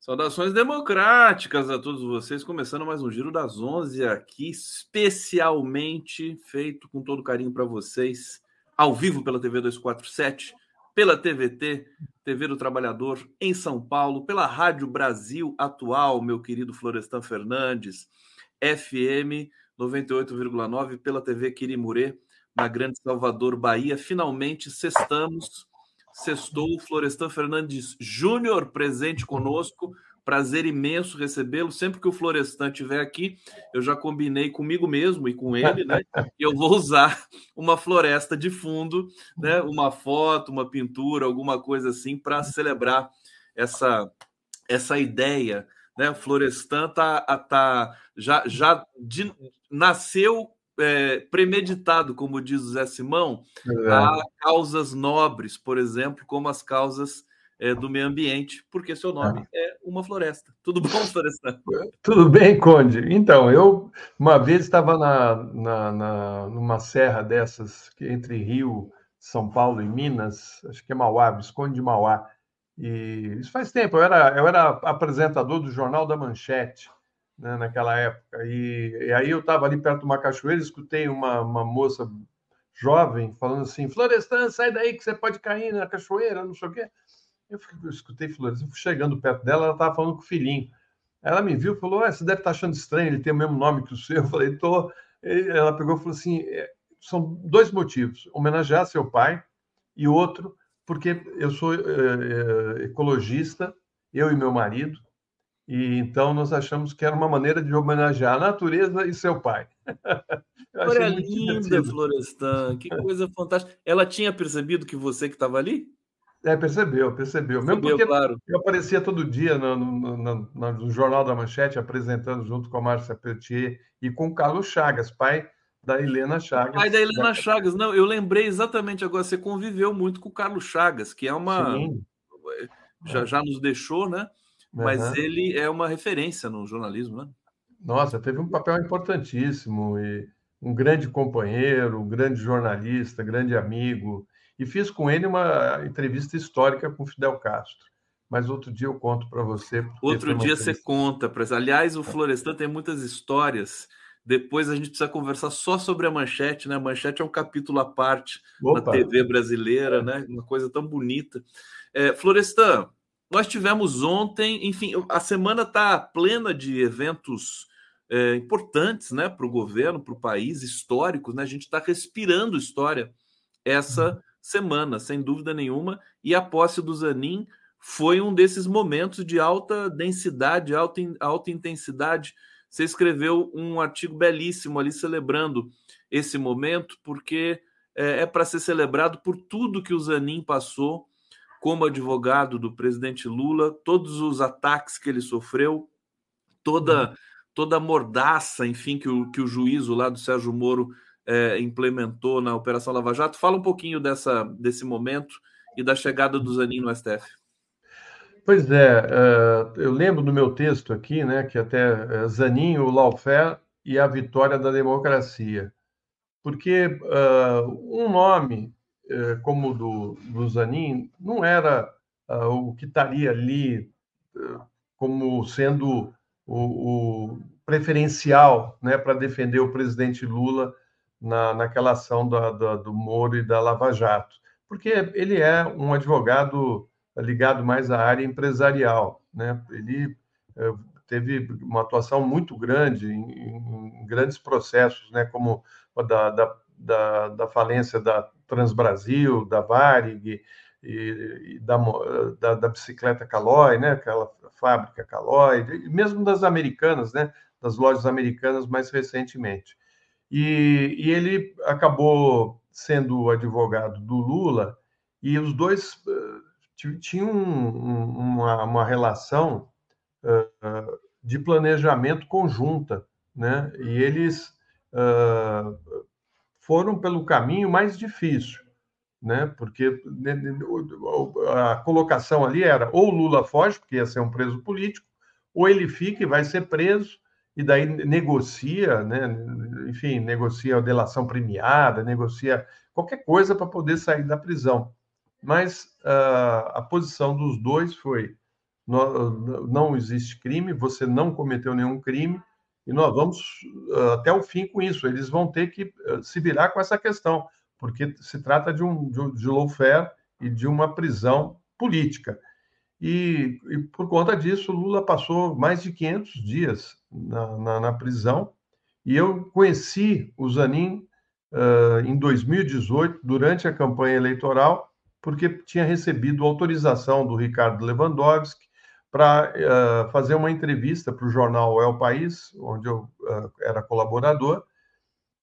Saudações democráticas a todos vocês, começando mais um Giro das 11 aqui, especialmente feito com todo carinho para vocês, ao vivo pela TV 247, pela TVT, TV do Trabalhador em São Paulo, pela Rádio Brasil Atual, meu querido Florestan Fernandes, FM 98,9, pela TV Quirimurê, na Grande Salvador, Bahia. Finalmente sextou, Florestan Fernandes Júnior presente conosco, prazer imenso recebê-lo. Sempre que o Florestan estiver aqui, eu já combinei comigo mesmo e com ele, né? Eu vou usar uma floresta de fundo, né? Uma foto, uma pintura, alguma coisa assim, para celebrar essa ideia, né? O Florestan nasceu premeditado, como diz o Zé Simão, a causas nobres, por exemplo, como as causas do meio ambiente, porque seu nome é uma floresta. Tudo bom, Florestan? Tudo bem, Conde. Então, eu uma vez estava numa serra dessas, entre Rio, São Paulo e Minas, acho que é Mauá, Visconde de Mauá, e isso faz tempo, eu era apresentador do Jornal da Manchete, né, naquela época, e aí eu estava ali perto de uma cachoeira, escutei uma moça jovem falando assim: Florestan, sai daí que você pode cair na cachoeira, não sei o quê. Eu escutei Florestan, fui chegando perto dela, ela estava falando com o filhinho. Ela me viu e falou: você deve estar achando estranho, ele tem o mesmo nome que o seu. Eu falei: tô. Ela pegou e falou assim: são dois motivos, homenagear seu pai, e outro, porque eu sou ecologista, eu e meu marido, e então nós achamos que era uma maneira de homenagear a natureza e seu pai. Olha, linda, Florestan, que coisa fantástica. Ela tinha percebido que você que estava ali? Percebeu. Mesmo porque, claro, eu aparecia todo dia no Jornal da Manchete, apresentando junto com a Márcia Petier e com o Carlos Chagas, pai da Helena Chagas. Pai da Helena Chagas. Não, eu lembrei exatamente agora, você conviveu muito com o Carlos Chagas, que é uma... Sim. Já nos deixou, né? Mas ele é uma referência no jornalismo, né? Nossa, teve um papel importantíssimo, e um grande companheiro, um grande jornalista, grande amigo. E fiz com ele uma entrevista histórica com Fidel Castro. Mas outro dia eu conto para você. Outro dia você conta. Aliás, o Florestan tem muitas histórias. Depois a gente precisa conversar só sobre a Manchete, né? A Manchete é um capítulo à parte da TV brasileira, né? Uma coisa tão bonita. Florestan, nós tivemos ontem, enfim, a semana está plena de eventos importantes, né, para o governo, para o país, históricos, né? A gente está respirando história essa semana, sem dúvida nenhuma, e a posse do Zanin foi um desses momentos de alta densidade, alta intensidade. Você escreveu um artigo belíssimo ali celebrando esse momento, porque é para ser celebrado por tudo que o Zanin passou como advogado do presidente Lula, todos os ataques que ele sofreu, toda a mordaça, enfim, que o juízo lá do Sérgio Moro implementou na Operação Lava Jato. Fala um pouquinho desse momento e da chegada do Zanin no STF. Pois é, eu lembro do meu texto aqui, né, que até Zanin, o lawfare e a vitória da democracia, porque um nome como o do Zanin, não era o que estaria ali como sendo o preferencial, né, para defender o presidente Lula naquela ação do Moro e da Lava Jato, porque ele é um advogado ligado mais à área empresarial, né? Ele teve uma atuação muito grande em grandes processos, né, como da falência da Transbrasil, da Varig e da bicicleta Calói, né, aquela fábrica Calói, e mesmo das americanas, né, das lojas americanas mais recentemente. E ele acabou sendo o advogado do Lula, e os dois tinham uma relação de planejamento conjunta, né? E eles foram pelo caminho mais difícil, né? Porque a colocação ali era ou Lula foge, porque ia ser um preso político, ou ele fica e vai ser preso, e daí negocia, né? Enfim, negocia a delação premiada, negocia qualquer coisa para poder sair da prisão. Mas a posição dos dois foi: não existe crime, você não cometeu nenhum crime, e nós vamos até o fim com isso. Eles vão ter que se virar com essa questão, porque se trata de lawfare e de uma prisão política. E por conta disso, Lula passou mais de 500 dias na prisão, e eu conheci o Zanin em 2018, durante a campanha eleitoral, porque tinha recebido autorização do Ricardo Lewandowski para fazer uma entrevista para o jornal É o País, onde eu era colaborador,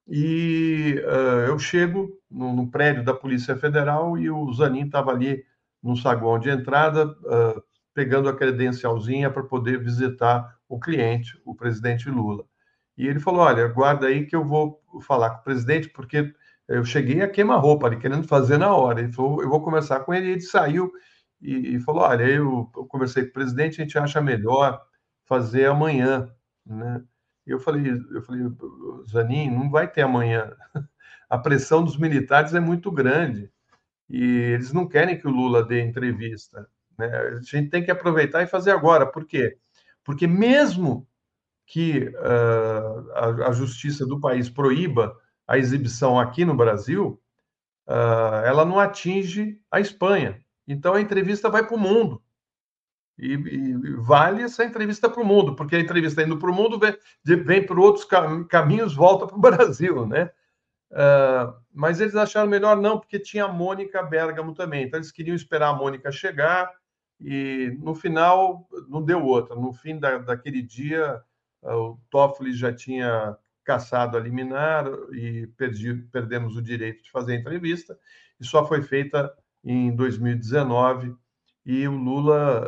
e eu chego no prédio da Polícia Federal e o Zanin estava ali no saguão de entrada, pegando a credencialzinha para poder visitar o cliente, o presidente Lula. E ele falou: olha, aguarda aí que eu vou falar com o presidente, porque eu cheguei a queima-roupa ali, querendo fazer na hora. Ele falou: eu vou conversar com ele. E ele saiu e falou: olha, eu conversei com o presidente, a gente acha melhor fazer amanhã, né? Eu falei, Zanin, não vai ter amanhã. A pressão dos militares é muito grande e eles não querem que o Lula dê entrevista, né? A gente tem que aproveitar e fazer agora. Por quê? Porque mesmo que a justiça do país proíba a exibição aqui no Brasil, ela não atinge a Espanha. Então, a entrevista vai para o mundo. E vale essa entrevista para o mundo, porque a entrevista indo para o mundo vem por outros caminhos, volta para o Brasil, né? Mas eles acharam melhor não, porque tinha a Mônica Bergamo também. Então, eles queriam esperar a Mônica chegar e, no final, não deu outra. No fim daquele dia, o Toffoli já tinha cassado a liminar e perdemos o direito de fazer a entrevista, e só foi feita em 2019, e o Lula,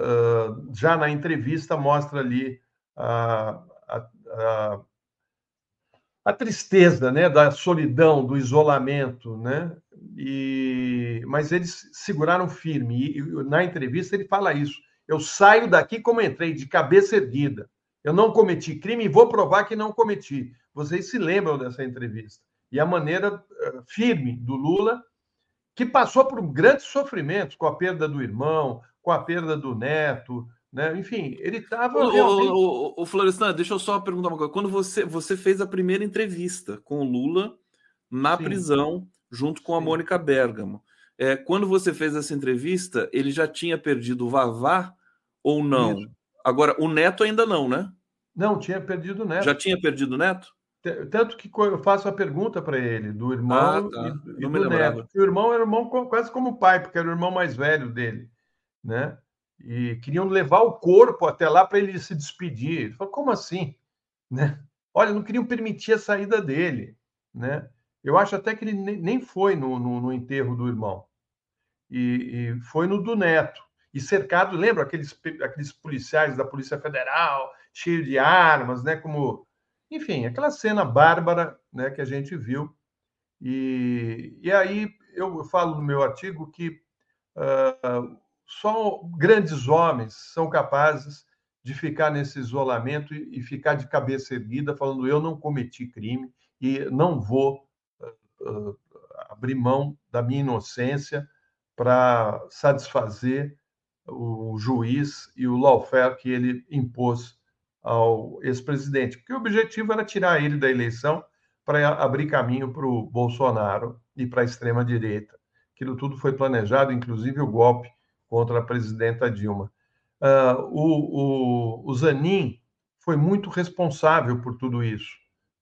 já na entrevista, mostra ali a tristeza, né, da solidão, do isolamento, né? Mas eles seguraram firme, e na entrevista ele fala isso: eu saio daqui como entrei, de cabeça erguida, eu não cometi crime e vou provar que não cometi. Vocês se lembram dessa entrevista. E a maneira firme do Lula, que passou por grandes sofrimentos com a perda do irmão, com a perda do neto, né? Enfim, ele estava... Realmente... O Florestan, deixa eu só perguntar uma coisa. Quando você fez a primeira entrevista com o Lula na Sim. prisão, junto com a Sim. Mônica Bergamo, quando você fez essa entrevista, ele já tinha perdido o Vavá ou não? Isso. Agora, o neto ainda não, né? Não, tinha perdido o neto. Já tinha perdido o neto? Tanto que eu faço a pergunta para ele, do irmão tá. e do neto. O irmão era quase como o pai, porque era o irmão mais velho dele, né? E queriam levar o corpo até lá para ele se despedir. Ele falou: como assim? Né? Olha, não queriam permitir a saída dele, né? Eu acho até que ele nem foi no enterro do irmão. E foi no do neto. E cercado, lembra aqueles policiais da Polícia Federal, cheio de armas, né? Como... Enfim, aquela cena bárbara, né, que a gente viu. E aí eu falo no meu artigo que só grandes homens são capazes de ficar nesse isolamento e ficar de cabeça erguida, falando: eu não cometi crime e não vou abrir mão da minha inocência para satisfazer o juiz e o lawfare que ele impôs ao ex-presidente, porque o objetivo era tirar ele da eleição para abrir caminho para o Bolsonaro e para a extrema-direita. Aquilo tudo foi planejado, inclusive o golpe contra a presidenta Dilma. O Zanin foi muito responsável por tudo isso,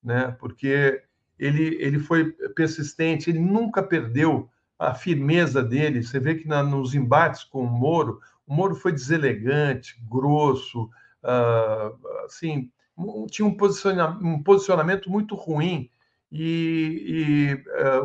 né? Porque ele foi persistente, ele nunca perdeu a firmeza dele. Você vê que nos embates com o Moro foi deselegante, grosso, assim, tinha um posicionamento muito ruim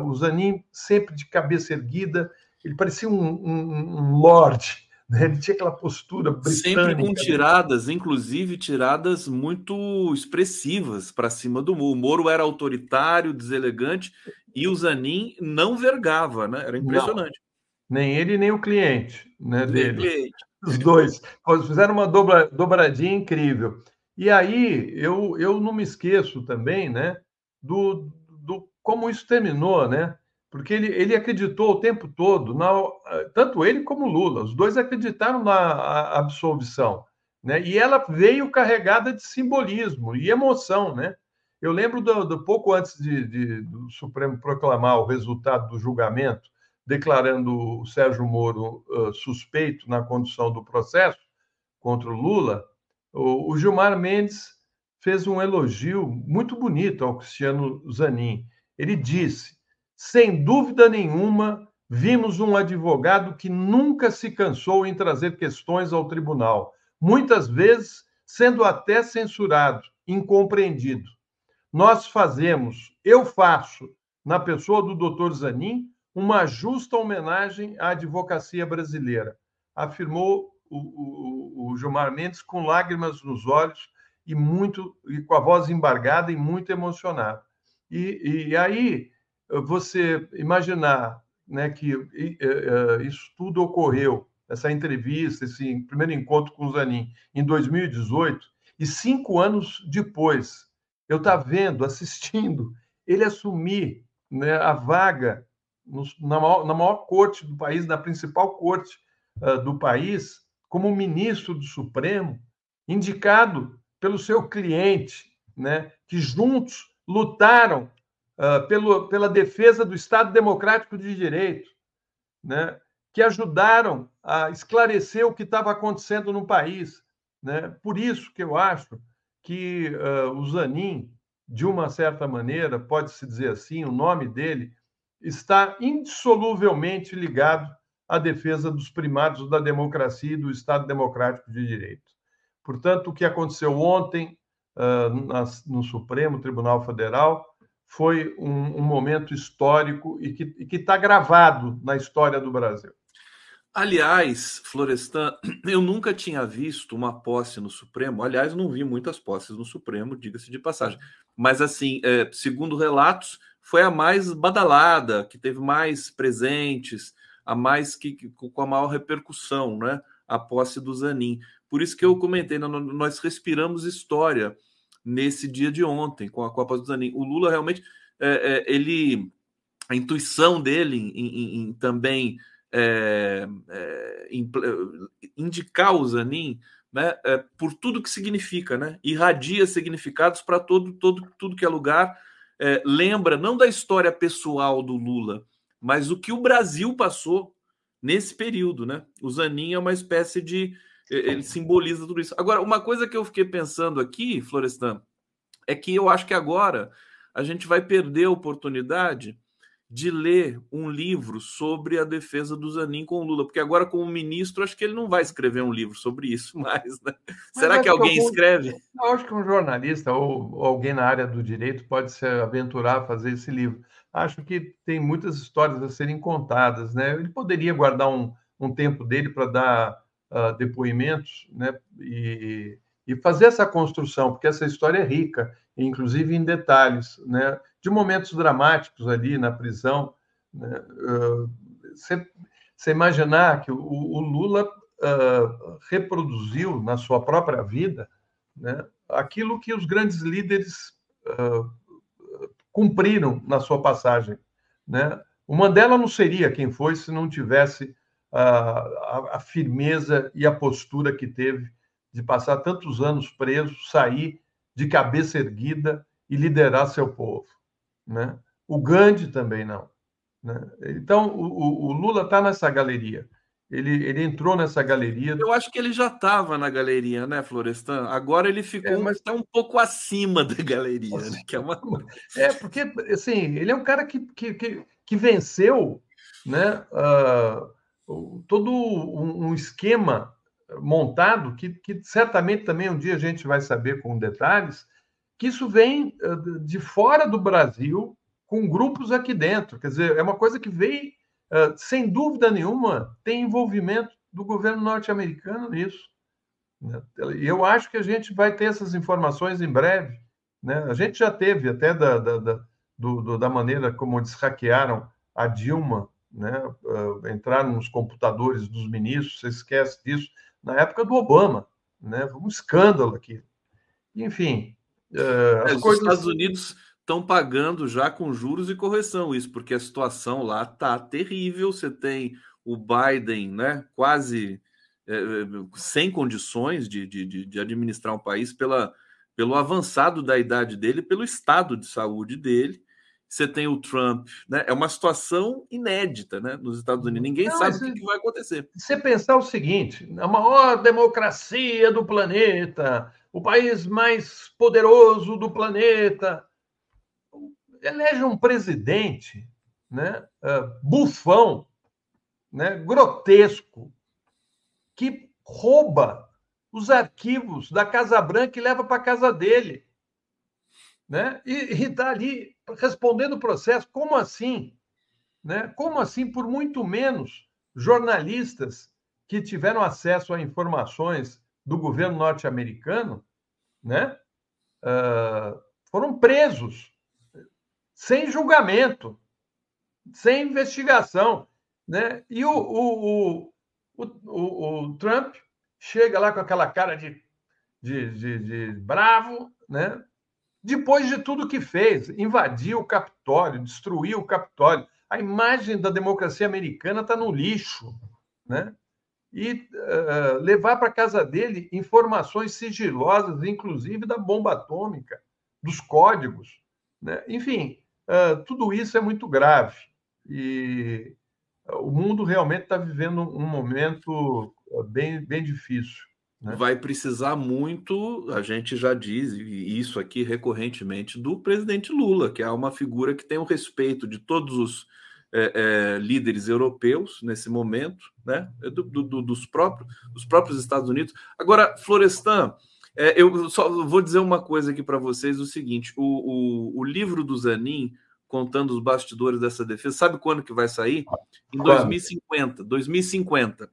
o Zanin sempre de cabeça erguida, ele parecia um lorde, né? Ele tinha aquela postura britânica. Sempre com tiradas, inclusive tiradas muito expressivas para cima do Moro. O Moro era autoritário, deselegante, e o Zanin não vergava, né? Era impressionante. Não, nem ele, nem o cliente, né, dele. Cliente. Os dois. Fizeram uma dobradinha incrível. E aí, eu não me esqueço também, né, do como isso terminou, né? Porque ele acreditou o tempo todo, tanto ele como Lula, os dois acreditaram na absolvição, né? E ela veio carregada de simbolismo e emoção, né? Eu lembro do pouco antes do Supremo proclamar o resultado do julgamento, declarando o Sérgio Moro suspeito na condução do processo contra o Lula, o Gilmar Mendes fez um elogio muito bonito ao Cristiano Zanin. Ele disse: sem dúvida nenhuma, vimos um advogado que nunca se cansou em trazer questões ao tribunal, muitas vezes sendo até censurado, incompreendido. Eu faço, na pessoa do Dr. Zanin, uma justa homenagem à advocacia brasileira, afirmou o Gilmar Mendes com lágrimas nos olhos e com a voz embargada e muito emocionado. E aí você imaginar, né, que isso tudo ocorreu, essa entrevista, esse primeiro encontro com o Zanin, em 2018, e 5 anos depois, eu estava assistindo, ele assumir, né, a vaga na maior corte do país, na principal corte do país, como ministro do Supremo, indicado pelo seu cliente, né, que juntos lutaram pela defesa do Estado Democrático de Direito, né, que ajudaram a esclarecer o que estava acontecendo no país, né? Por isso que eu acho que o Zanin, de uma certa maneira, pode-se dizer assim, o nome dele está indissoluvelmente ligado à defesa dos primados da democracia e do Estado Democrático de Direito. Portanto, o que aconteceu ontem no Supremo Tribunal Federal foi um momento histórico e que está gravado na história do Brasil. Aliás, Florestan, eu nunca tinha visto uma posse no Supremo. Aliás, não vi muitas posses no Supremo, diga-se de passagem. Mas, assim, segundo relatos, foi a mais badalada, que teve mais presentes, a mais com a maior repercussão, né? A posse do Zanin. Por isso que eu comentei, nós respiramos história nesse dia de ontem, com a posse do Zanin. O Lula realmente, a intuição dele em também indicar o Zanin, né, por tudo que significa, né? Irradia significados para tudo que é lugar. Lembra não da história pessoal do Lula, mas o que o Brasil passou nesse período, né? O Zanin é uma espécie de... ele simboliza tudo isso. Agora, uma coisa que eu fiquei pensando aqui, Florestan, é que eu acho que agora a gente vai perder a oportunidade de ler um livro sobre a defesa do Zanin com o Lula, porque agora, como ministro, acho que ele não vai escrever um livro sobre isso mais, né? Será que alguém escreve? Eu acho que um jornalista ou alguém na área do direito pode se aventurar a fazer esse livro. Acho que tem muitas histórias a serem contadas, né? Ele poderia guardar um tempo dele para dar depoimentos, né? E fazer essa construção, porque essa história é rica, inclusive em detalhes, né, de momentos dramáticos ali na prisão. Né? Você imaginar que o Lula reproduziu na sua própria vida, né, aquilo que os grandes líderes cumpriram na sua passagem. Né? O Mandela não seria quem foi se não tivesse a firmeza e a postura que teve de passar tantos anos preso, sair de cabeça erguida e liderar seu povo. Né? O Gandhi também não. Né? Então, o Lula está nessa galeria. Ele entrou nessa galeria. Eu acho que ele já estava na galeria, né, Florestan? Agora ele ficou tá um pouco acima da galeria. Né? Que é, porque assim, ele é um cara que venceu, né, todo um esquema montado que certamente também um dia a gente vai saber com detalhes, que isso vem de fora do Brasil com grupos aqui dentro. Quer dizer, é uma coisa que veio, sem dúvida nenhuma, tem envolvimento do governo norte-americano nisso. E eu acho que a gente vai ter essas informações em breve, né? A gente já teve até da maneira como eles hackearam a Dilma, né? Entraram nos computadores dos ministros, você esquece disso, na época do Obama, né? Foi um escândalo aqui. Enfim... Os Estados Unidos estão pagando já com juros e correção isso, porque a situação lá está terrível, você tem o Biden, né, quase sem condições de administrar um país pelo avançado da idade dele, pelo estado de saúde dele. Você tem o Trump, né? É uma situação inédita, né, nos Estados Unidos. Ninguém sabe o que vai acontecer. Você pensar o seguinte, a maior democracia do planeta, o país mais poderoso do planeta, elege um presidente, né, bufão, né, grotesco, que rouba os arquivos da Casa Branca e leva para a casa dele, né? E está ali respondendo o processo. Como assim? Né? Como assim, por muito menos, jornalistas que tiveram acesso a informações do governo norte-americano, né, foram presos sem julgamento, sem investigação, né? E o Trump chega lá com aquela cara de bravo, né? Depois de tudo que fez, invadiu o Capitólio, destruiu o Capitólio, a imagem da democracia americana está no lixo, né? E levar para casa dele informações sigilosas, inclusive da bomba atômica, dos códigos, né? Enfim, tudo isso é muito grave. E o mundo realmente está vivendo um momento bem difícil, né? Vai precisar muito, a gente já diz isso aqui recorrentemente, do presidente Lula, que é uma figura que tem o respeito de todos os líderes europeus nesse momento, né? Dos próprios Estados Unidos. Agora, Florestan, eu só vou dizer uma coisa aqui para vocês, o seguinte, o livro do Zanin, contando os bastidores dessa defesa, sabe quando que vai sair? Em 2050.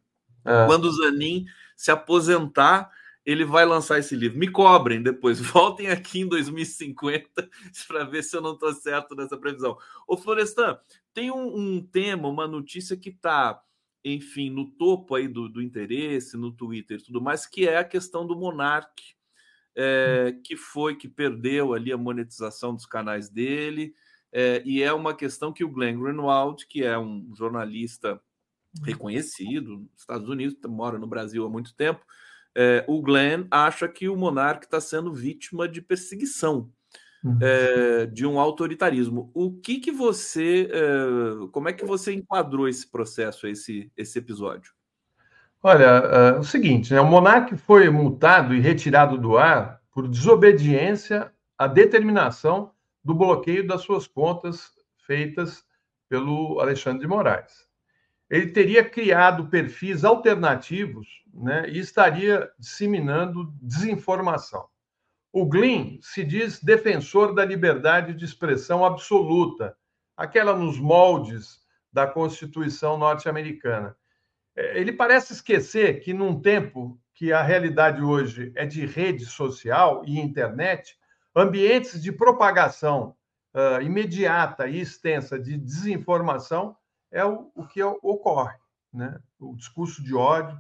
Quando o Zanin se aposentar, ele vai lançar esse livro. Me cobrem depois, voltem aqui em 2050 para ver se eu não estou certo nessa previsão. Ô Florestan, tem um tema, uma notícia que está, enfim, no topo aí do interesse, no Twitter e tudo mais, que é a questão do Monark, que perdeu ali a monetização dos canais dele. E é uma questão que o Glenn Greenwald, que é um jornalista reconhecido nos Estados Unidos, mora no Brasil há muito tempo, o Glenn acha que o Monark está sendo vítima de perseguição, de um autoritarismo. Como é que você enquadrou esse processo, esse episódio? Olha, o seguinte, né? O Monark foi multado e retirado do ar por desobediência à determinação do bloqueio das suas contas feitas pelo Alexandre de Moraes. Ele teria criado perfis alternativos, né, e estaria disseminando desinformação. O Glenn se diz defensor da liberdade de expressão absoluta, aquela nos moldes da Constituição norte-americana. Ele parece esquecer que, num tempo que a realidade hoje é de rede social e internet, ambientes de propagação imediata e extensa de desinformação é o que ocorre, né? O discurso de ódio,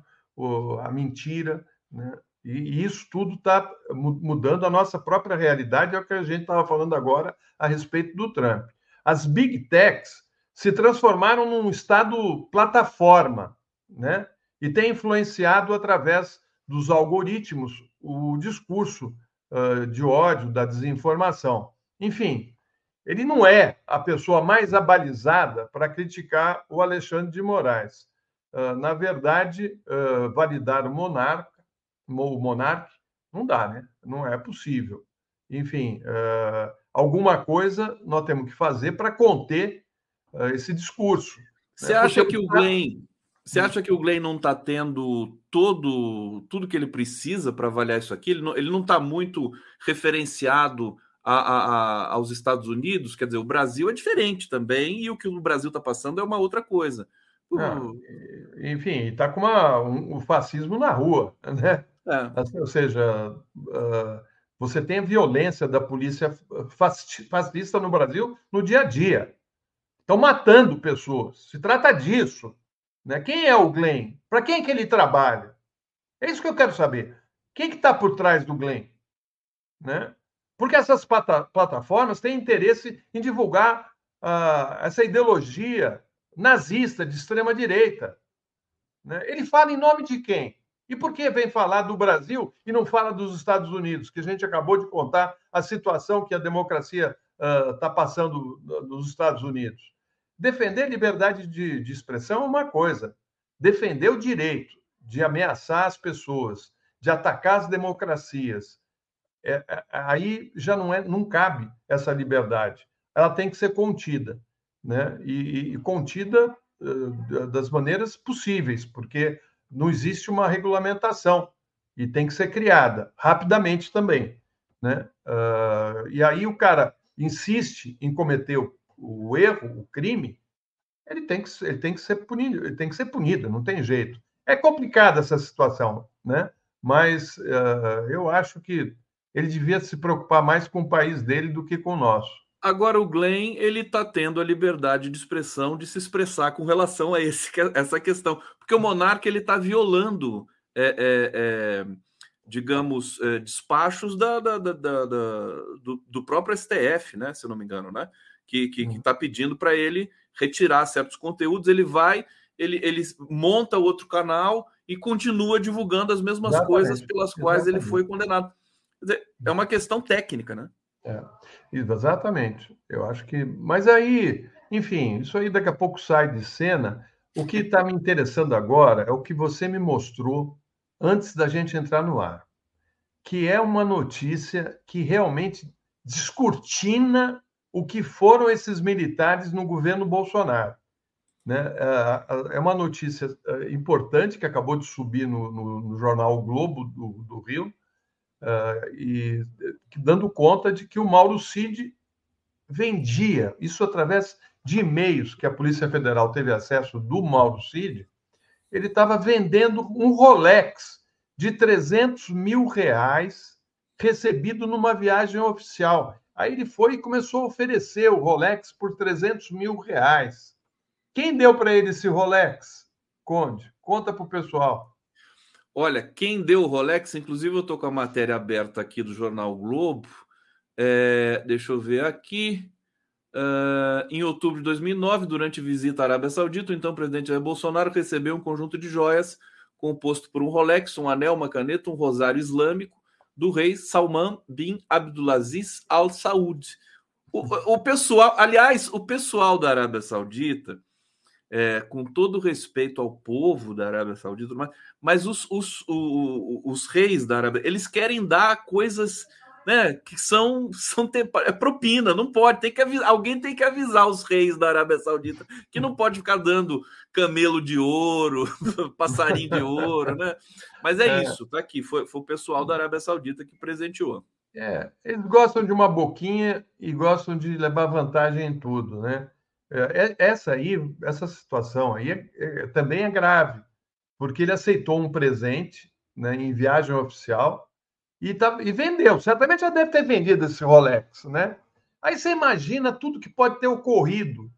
a mentira, né? E isso tudo está mudando a nossa própria realidade, é o que a gente estava falando agora a respeito do Trump. As big techs se transformaram num estado plataforma, né? E tem influenciado através dos algoritmos o discurso de ódio, da desinformação. Enfim, ele não é a pessoa mais abalizada para criticar o Alexandre de Moraes. Na verdade, validar o Monark não dá, né? Não é possível. Enfim, alguma coisa nós temos que fazer para conter esse discurso. Você acha que o Glenn Você acha que o Glenn não está tendo tudo que ele precisa para avaliar isso aqui? Ele não está muito referenciado aos Estados Unidos? Quer dizer, o Brasil é diferente também e o que o Brasil está passando é uma outra coisa. Enfim, está com um fascismo na rua, né? Assim, ou seja, você tem a violência da polícia fascista no Brasil no dia a dia. Estão matando pessoas. Se trata disso. Né? Quem é o Glenn? Para quem que ele trabalha? É isso que eu quero saber. Quem que está por trás do Glenn? Né? Porque essas plataformas têm interesse em divulgar essa ideologia nazista de extrema-direita. Né? Ele fala em nome de quem? E por que vem falar do Brasil e não fala dos Estados Unidos? Que a gente acabou de contar a situação que a democracia está passando nos Estados Unidos. Defender liberdade de expressão é uma coisa. Defender o direito de ameaçar as pessoas, de atacar as democracias, aí já não cabe essa liberdade. Ela tem que ser contida, né? E contida das maneiras possíveis, porque não existe uma regulamentação e tem que ser criada rapidamente também, né? E aí o cara insiste em cometer o erro, o crime, ele tem que ser punido, ele tem que ser punido, não tem jeito. É complicada essa situação, né? Mas eu acho que ele devia se preocupar mais com o país dele do que com o nosso. Agora o Glenn, ele está tendo a liberdade de expressão, de se expressar com relação a essa questão, porque o Monark ele está violando digamos, despachos do próprio STF, né? Se eu não me engano, né? Que está pedindo para ele retirar certos conteúdos, ele monta outro canal e continua divulgando as mesmas coisas pelas quais ele foi condenado. Quer dizer, é uma questão técnica, né? Exatamente. Eu acho que... Mas aí, enfim, isso aí daqui a pouco sai de cena. O que está me interessando agora é o que você me mostrou antes da gente entrar no ar, que é uma notícia que realmente descortina o que foram esses militares no governo Bolsonaro, né? É uma notícia importante que acabou de subir no jornal O Globo do Rio, e dando conta de que o Mauro Cid vendia, isso através de e-mails que a Polícia Federal teve acesso do Mauro Cid, ele estava vendendo um Rolex de R$300 mil recebido numa viagem oficial. Aí ele foi e começou a oferecer o Rolex por R$300 mil. Quem deu para ele esse Rolex? Conde, conta para o pessoal. Olha, quem deu o Rolex, inclusive eu estou com a matéria aberta aqui do Jornal Globo, deixa eu ver aqui, em outubro de 2009, durante visita à Arábia Saudita, o então presidente Jair Bolsonaro recebeu um conjunto de joias composto por um Rolex, um anel, uma caneta, um rosário islâmico, do rei Salman bin Abdulaziz Al Saud. O pessoal, aliás, o pessoal da Arábia Saudita, com todo respeito ao povo da Arábia Saudita, mas os reis da Arábia, eles querem dar coisas, né, que são propina, não pode, alguém tem que avisar os reis da Arábia Saudita que não pode ficar dando camelo de ouro, passarinho de ouro, né? Mas isso, tá aqui, foi o pessoal da Arábia Saudita que presenteou. Eles gostam de uma boquinha e gostam de levar vantagem em tudo, né? Essa situação aí também é grave, porque ele aceitou um presente, né, em viagem oficial. E vendeu, certamente já deve ter vendido esse Rolex, né? Aí você imagina tudo que pode ter ocorrido,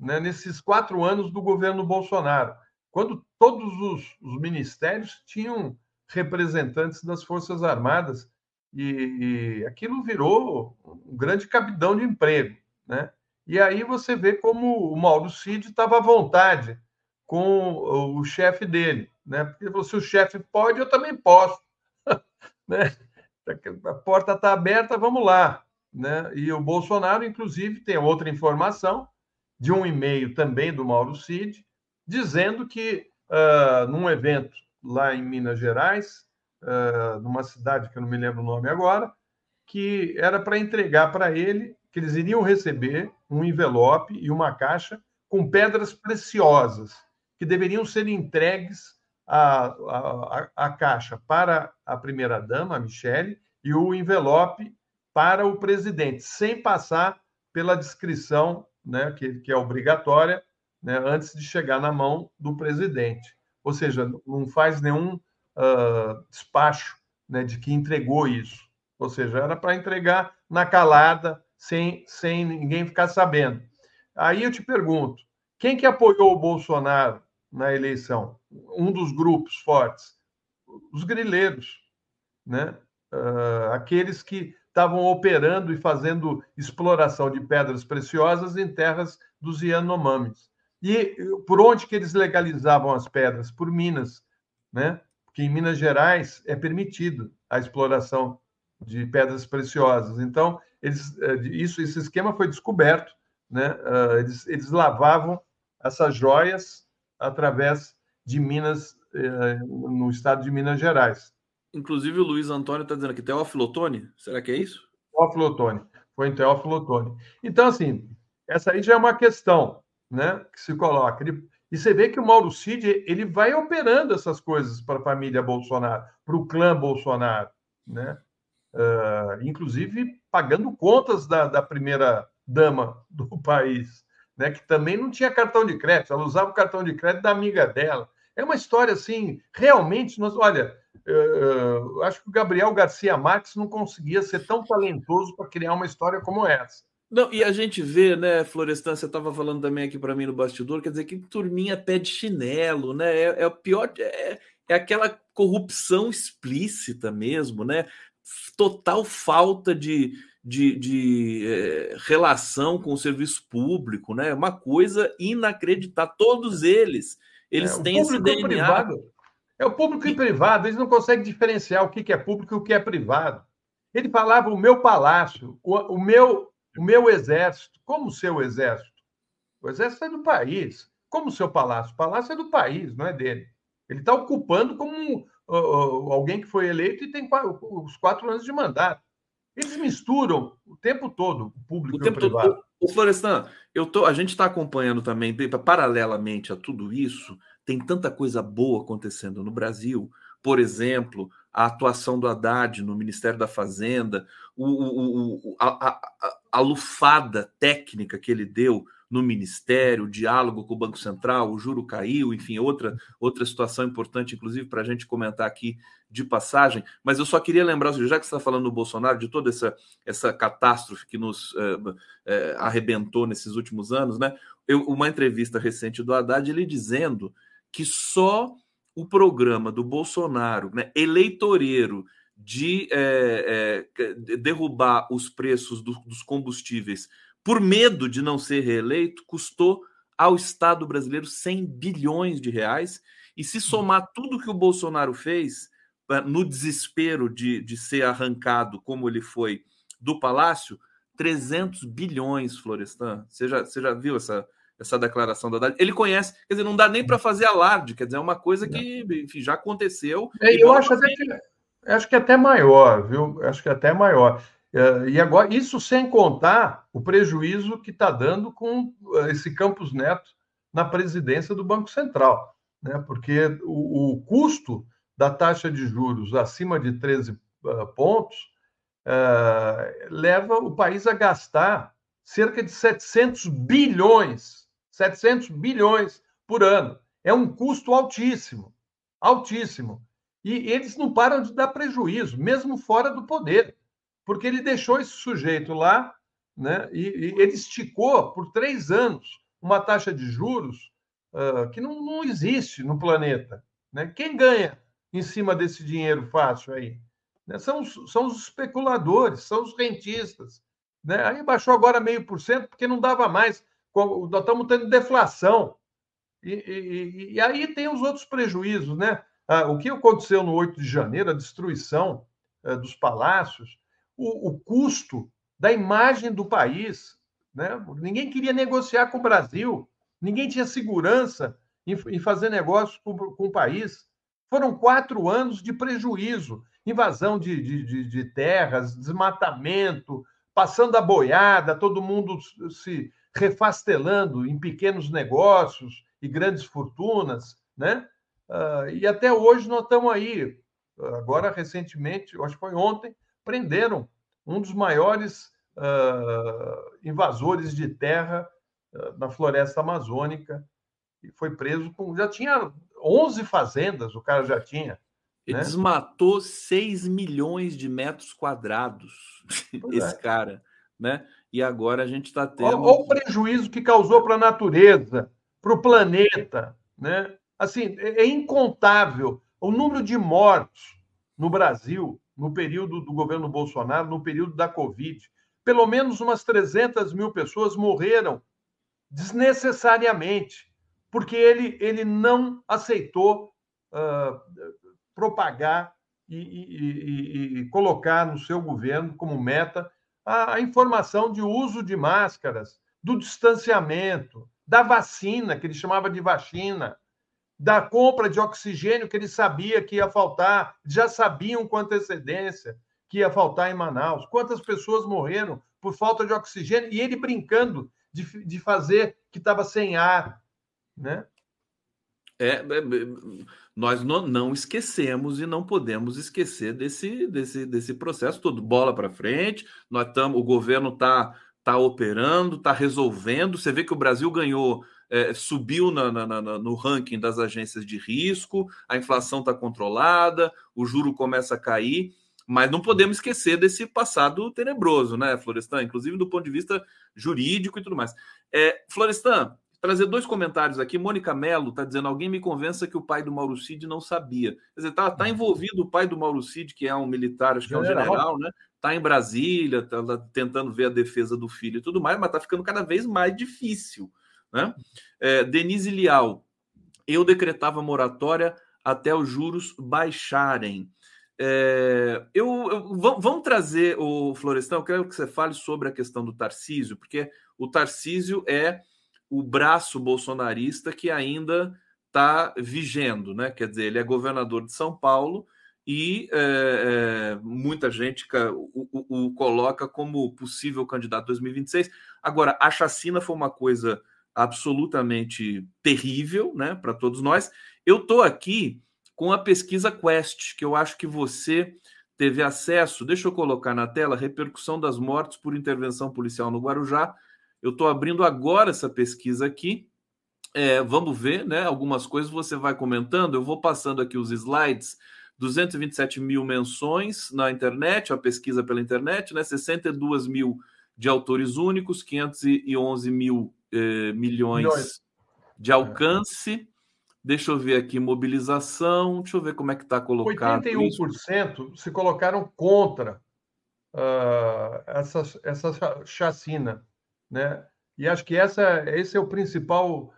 né, nesses 4 anos do governo Bolsonaro, quando todos os ministérios tinham representantes das Forças Armadas e aquilo virou um grande cabidão de emprego, né? E aí você vê como o Mauro Cid estava à vontade com o chefe dele, né? Porque se o chefe pode, eu também posso. Né? A porta está aberta, vamos lá, né? E o Bolsonaro, inclusive, tem outra informação de um e-mail também do Mauro Cid, dizendo que num evento lá em Minas Gerais, numa cidade que eu não me lembro o nome agora, que era para entregar para ele, que eles iriam receber um envelope e uma caixa com pedras preciosas, que deveriam ser entregues à Caixa para a primeira-dama, a Michele, e o envelope para o presidente, sem passar pela descrição, né, que é obrigatória, né, antes de chegar na mão do presidente. Ou seja, não faz nenhum despacho, né, de que entregou isso. Ou seja, era para entregar na calada, sem ninguém ficar sabendo. Aí eu te pergunto, quem que apoiou o Bolsonaro na eleição? Um dos grupos fortes, os grileiros, né? Aqueles que estavam operando e fazendo exploração de pedras preciosas em terras dos Yanomamis. E por onde que eles legalizavam as pedras? Por Minas, né? Porque em Minas Gerais é permitido a exploração de pedras preciosas. Então, esse esquema foi descoberto, né? Eles lavavam essas joias através de Minas, no estado de Minas Gerais. Inclusive, o Luiz Antônio está dizendo aqui, Teófilo Otôni, será que é isso? Teófilo Otôni, foi em Teófilo Otôni. Então, assim, essa aí já é uma questão, né, que se coloca. E você vê que o Mauro Cid, ele vai operando essas coisas para a família Bolsonaro, para o clã Bolsonaro, né? Inclusive pagando contas da primeira dama do país, né, que também não tinha cartão de crédito, ela usava o cartão de crédito da amiga dela. É uma história assim, realmente, olha, acho que o Gabriel Garcia Marques não conseguia ser tão talentoso para criar uma história como essa. Não, e a gente vê, né, Florestan, você estava falando também aqui para mim no bastidor, quer dizer, que turminha pé de chinelo, né? É o pior, é aquela corrupção explícita mesmo, né? Total falta de relação com o serviço público, né? Uma coisa inacreditável. Todos eles têm esse DNA. Privado. É o público e privado, eles não conseguem diferenciar o que é público e o que é privado. Ele falava o meu palácio, o meu exército. Como o seu exército? O exército é do país. Como o seu palácio? O palácio é do país, não é dele. Ele está ocupando como alguém que foi eleito e tem os 4 anos de mandato. Eles misturam o tempo todo o público e o privado. Ô, Florestan, a gente está acompanhando também, paralelamente a tudo isso, tem tanta coisa boa acontecendo no Brasil. Por exemplo, a atuação do Haddad no Ministério da Fazenda, a lufada técnica que ele deu no Ministério, o diálogo com o Banco Central, o juro caiu, enfim, outra situação importante, inclusive, para a gente comentar aqui de passagem. Mas eu só queria lembrar, já que você está falando do Bolsonaro, de toda essa catástrofe que nos arrebentou nesses últimos anos, né? Uma entrevista recente do Haddad, ele dizendo que só o programa do Bolsonaro, né, eleitoreiro, de derrubar os preços dos combustíveis por medo de não ser reeleito, custou ao Estado brasileiro 100 bilhões de reais. E se somar tudo que o Bolsonaro fez no desespero de ser arrancado, como ele foi, do Palácio, 300 bilhões, Florestan. Você já viu essa declaração da Haddad? Ele conhece, quer dizer, não dá nem para fazer alarde, quer dizer, é uma coisa que, enfim, já aconteceu. Eu acho até que é até maior, viu? Acho que é até maior. E agora, isso sem contar o prejuízo que está dando com esse Campos Neto na presidência do Banco Central, né? Porque o custo da taxa de juros acima de 13 pontos leva o país a gastar cerca de 700 bilhões por ano. É um custo altíssimo, altíssimo. E eles não param de dar prejuízo, mesmo fora do poder, porque ele deixou esse sujeito lá, né, e ele esticou por 3 anos uma taxa de juros que não existe no planeta, né? Quem ganha em cima desse dinheiro fácil aí? Né? São os especuladores, são os rentistas. Né? Aí baixou agora 0,5%, porque não dava mais. Nós estamos tendo deflação. E aí tem os outros prejuízos, né? O que aconteceu no 8 de janeiro, a destruição dos palácios, o custo da imagem do país, né? Ninguém queria negociar com o Brasil, ninguém tinha segurança em fazer negócio com o país. Foram 4 anos de prejuízo, invasão de terras, desmatamento, passando a boiada, todo mundo se refastelando em pequenos negócios, e grandes fortunas, né? E até hoje nós estamos aí. Agora, recentemente, eu acho que foi ontem, prenderam um dos maiores invasores de terra na floresta amazônica e foi preso com... Já tinha 11 fazendas, o cara já tinha. Ele, né? Desmatou 6 milhões de metros quadrados, esse cara, né? E agora a gente está tendo... Olha o prejuízo que causou para a natureza, para o planeta, né? Assim, é incontável o número de mortos no Brasil no período do governo Bolsonaro, no período da Covid. Pelo menos umas 300 mil pessoas morreram desnecessariamente, porque ele não aceitou propagar e colocar no seu governo como meta a informação de uso de máscaras, do distanciamento, da vacina, que ele chamava de vacina, da compra de oxigênio, que ele sabia que ia faltar, já sabiam com antecedência que ia faltar em Manaus. Quantas pessoas morreram por falta de oxigênio? E ele brincando de fazer que estava sem ar, né? Nós não esquecemos e não podemos esquecer desse processo todo. Bola para frente, o governo está operando, está resolvendo. Você vê que o Brasil ganhou, subiu no ranking das agências de risco, a inflação está controlada, o juro começa a cair, mas não podemos esquecer desse passado tenebroso, né, Florestan? Inclusive do ponto de vista jurídico e tudo mais. Florestan, trazer dois comentários aqui. Mônica Mello está dizendo: alguém me convença que o pai do Mauro Cid não sabia. Quer dizer, está envolvido o pai do Mauro Cid, que é um militar, acho que é um general, né? Está em Brasília, está tentando ver a defesa do filho e tudo mais, mas está ficando cada vez mais difícil, né? Denise Lial: eu decretava moratória até os juros baixarem. Vamos trazer, o Florestan, eu quero que você fale sobre a questão do Tarcísio, porque o Tarcísio é o braço bolsonarista que ainda está vigendo, né? Quer dizer, ele é governador de São Paulo e muita gente o coloca como possível candidato 2026. Agora, a chacina foi uma coisa absolutamente terrível, né, para todos nós. Eu estou aqui com a pesquisa Quest, que eu acho que você teve acesso. Deixa eu colocar na tela: repercussão das mortes por intervenção policial no Guarujá. Eu estou abrindo agora essa pesquisa aqui. Vamos ver, né? Algumas coisas você vai comentando. Eu vou passando aqui os slides. 227 mil menções na internet, a pesquisa pela internet, né? 62 mil de autores únicos, 511 mil milhões de alcance. Deixa eu ver aqui, mobilização. Deixa eu ver como é que está colocado. 81% se colocaram contra essa chacina, né? E acho que esse é o principal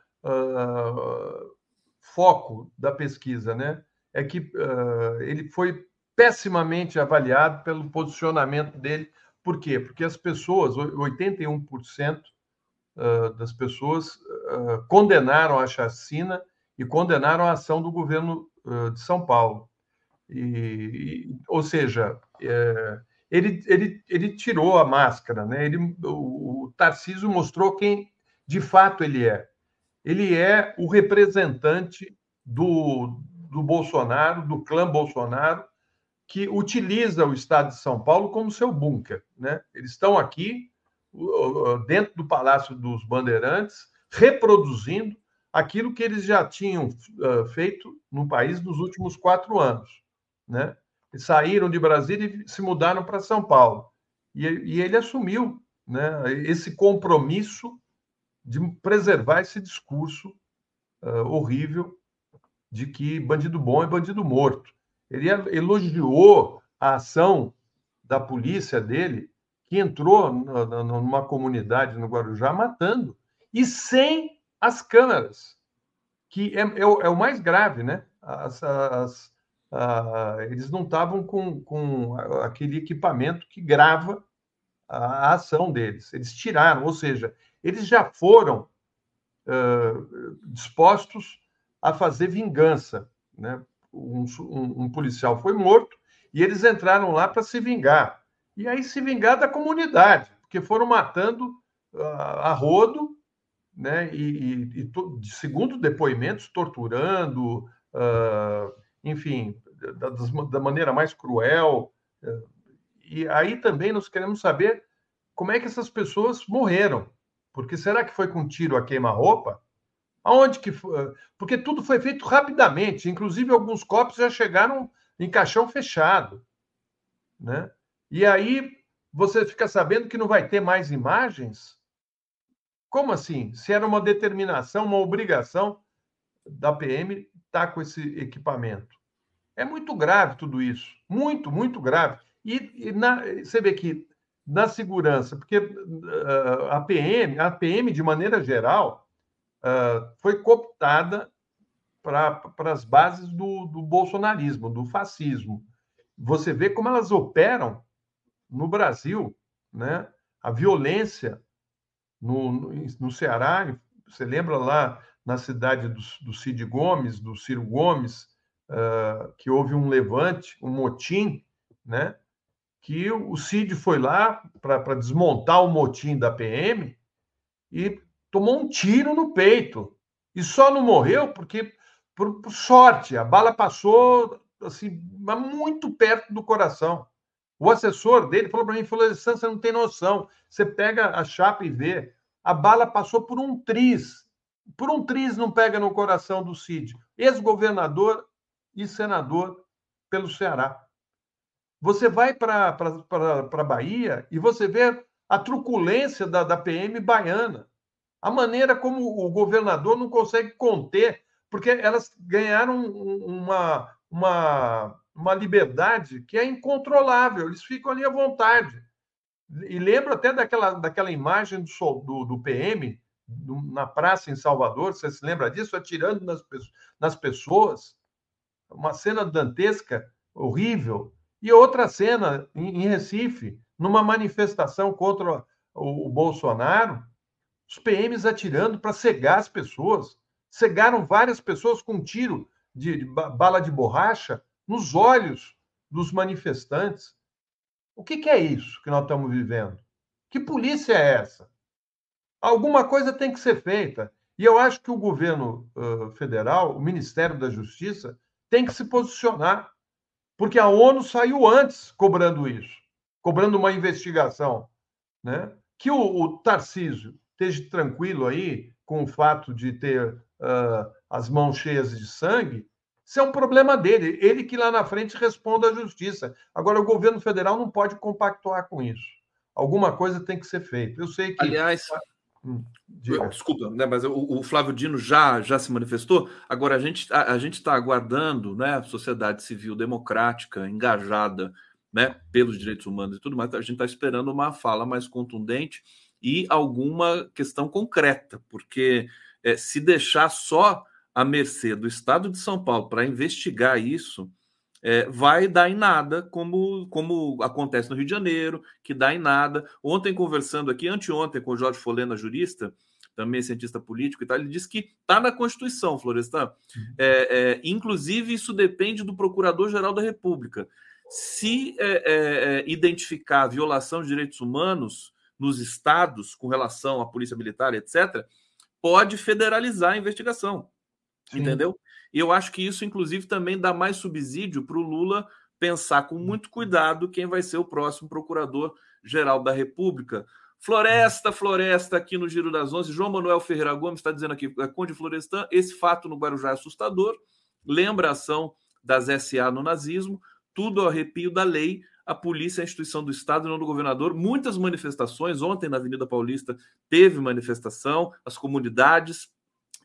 foco da pesquisa, né? É que ele foi pessimamente avaliado pelo posicionamento dele. Por quê? Porque as pessoas, 81% das pessoas condenaram a chacina e condenaram a ação do governo de São Paulo. Ou seja, ele tirou a máscara, né? O Tarcísio mostrou quem, de fato, ele é. Ele é o representante do Bolsonaro, do clã Bolsonaro, que utiliza o estado de São Paulo como seu bunker, né? Eles estão aqui, dentro do Palácio dos Bandeirantes, reproduzindo aquilo que eles já tinham feito no país nos últimos 4 anos, né? Saíram de Brasília e se mudaram para São Paulo. E ele assumiu, né, esse compromisso de preservar esse discurso horrível de que bandido bom é bandido morto. Ele elogiou a ação da polícia dele, que entrou numa comunidade no Guarujá matando, e sem as câmeras, que é o mais grave, né? Eles não estavam com aquele equipamento que grava a ação deles. Eles tiraram, ou seja, eles já foram dispostos a fazer vingança, né? Um policial foi morto e eles entraram lá para se vingar. E aí se vingar da comunidade, porque foram matando a rodo né? Segundo depoimentos, torturando, enfim, da maneira mais cruel. E aí também nós queremos saber como é que essas pessoas morreram. Porque será que foi com tiro a queima-roupa? Aonde que foi? Porque tudo foi feito rapidamente. Inclusive, alguns corpos já chegaram em caixão fechado, né? E aí você fica sabendo que não vai ter mais imagens? Como assim? Se era uma determinação, uma obrigação da PM estar com esse equipamento. É muito grave tudo isso. Muito, muito grave. Você vê que na segurança, porque a PM, de maneira geral, foi cooptada para as bases do bolsonarismo, do fascismo. Você vê como elas operam no Brasil, né? A violência no Ceará, você lembra lá na cidade do Cid Gomes, do Ciro Gomes, que houve um levante, um motim, né? Que o Cid foi lá para desmontar o motim da PM e tomou um tiro no peito. E só não morreu porque, por sorte, a bala passou assim, muito perto do coração. O assessor dele falou para mim, falou, Alessandro, você não tem noção. Você pega a chapa e vê. A bala passou por um tris. Por um tris não pega no coração do Cid. Ex-governador e senador pelo Ceará. Você vai para a Bahia e você vê a truculência da PM baiana. A maneira como o governador não consegue conter, porque elas ganharam uma liberdade que é incontrolável, eles ficam ali à vontade. E lembro até daquela imagem do PM na praça em Salvador, você se lembra disso? Atirando nas pessoas. Uma cena dantesca, horrível. E outra cena em Recife, numa manifestação contra o Bolsonaro, os PMs atirando para cegar as pessoas. Cegaram várias pessoas com um tiro de bala de borracha nos olhos dos manifestantes. O que é isso que nós estamos vivendo? Que polícia é essa? Alguma coisa tem que ser feita. E eu acho que o governo federal, o Ministério da Justiça, tem que se posicionar, porque a ONU saiu antes cobrando isso, cobrando uma investigação, né? Que o Tarcísio esteja tranquilo aí com o fato de ter as mãos cheias de sangue, isso é um problema dele. Ele que lá na frente responde à justiça. Agora, o governo federal não pode compactuar com isso. Alguma coisa tem que ser feita. Eu sei que... Aliás, desculpa, né, mas o Flávio Dino já se manifestou. Agora, a gente está aguardando, né, a sociedade civil democrática engajada, né, pelos direitos humanos e tudo mais. A gente está esperando uma fala mais contundente e alguma questão concreta, porque se deixar só à mercê do Estado de São Paulo para investigar isso, vai dar em nada, como acontece no Rio de Janeiro, que dá em nada. Ontem, conversando aqui, anteontem, com o Jorge Folena, jurista, também cientista político e tal, ele disse que está na Constituição, Florestan. Inclusive, isso depende do Procurador-Geral da República. Se identificar violação de direitos humanos nos estados, com relação à polícia militar, etc., pode federalizar a investigação. Sim. Entendeu? E eu acho que isso, inclusive, também dá mais subsídio para o Lula pensar com muito cuidado quem vai ser o próximo Procurador-Geral da República. Floresta, aqui no Giro das 11. João Manuel Ferreira Gomes está dizendo aqui, Conde Florestan, esse fato no Guarujá é assustador, lembra a ação das SA no nazismo, tudo ao arrepio da lei, a polícia é a instituição do Estado e não do governador. Muitas manifestações, ontem na Avenida Paulista teve manifestação, as comunidades.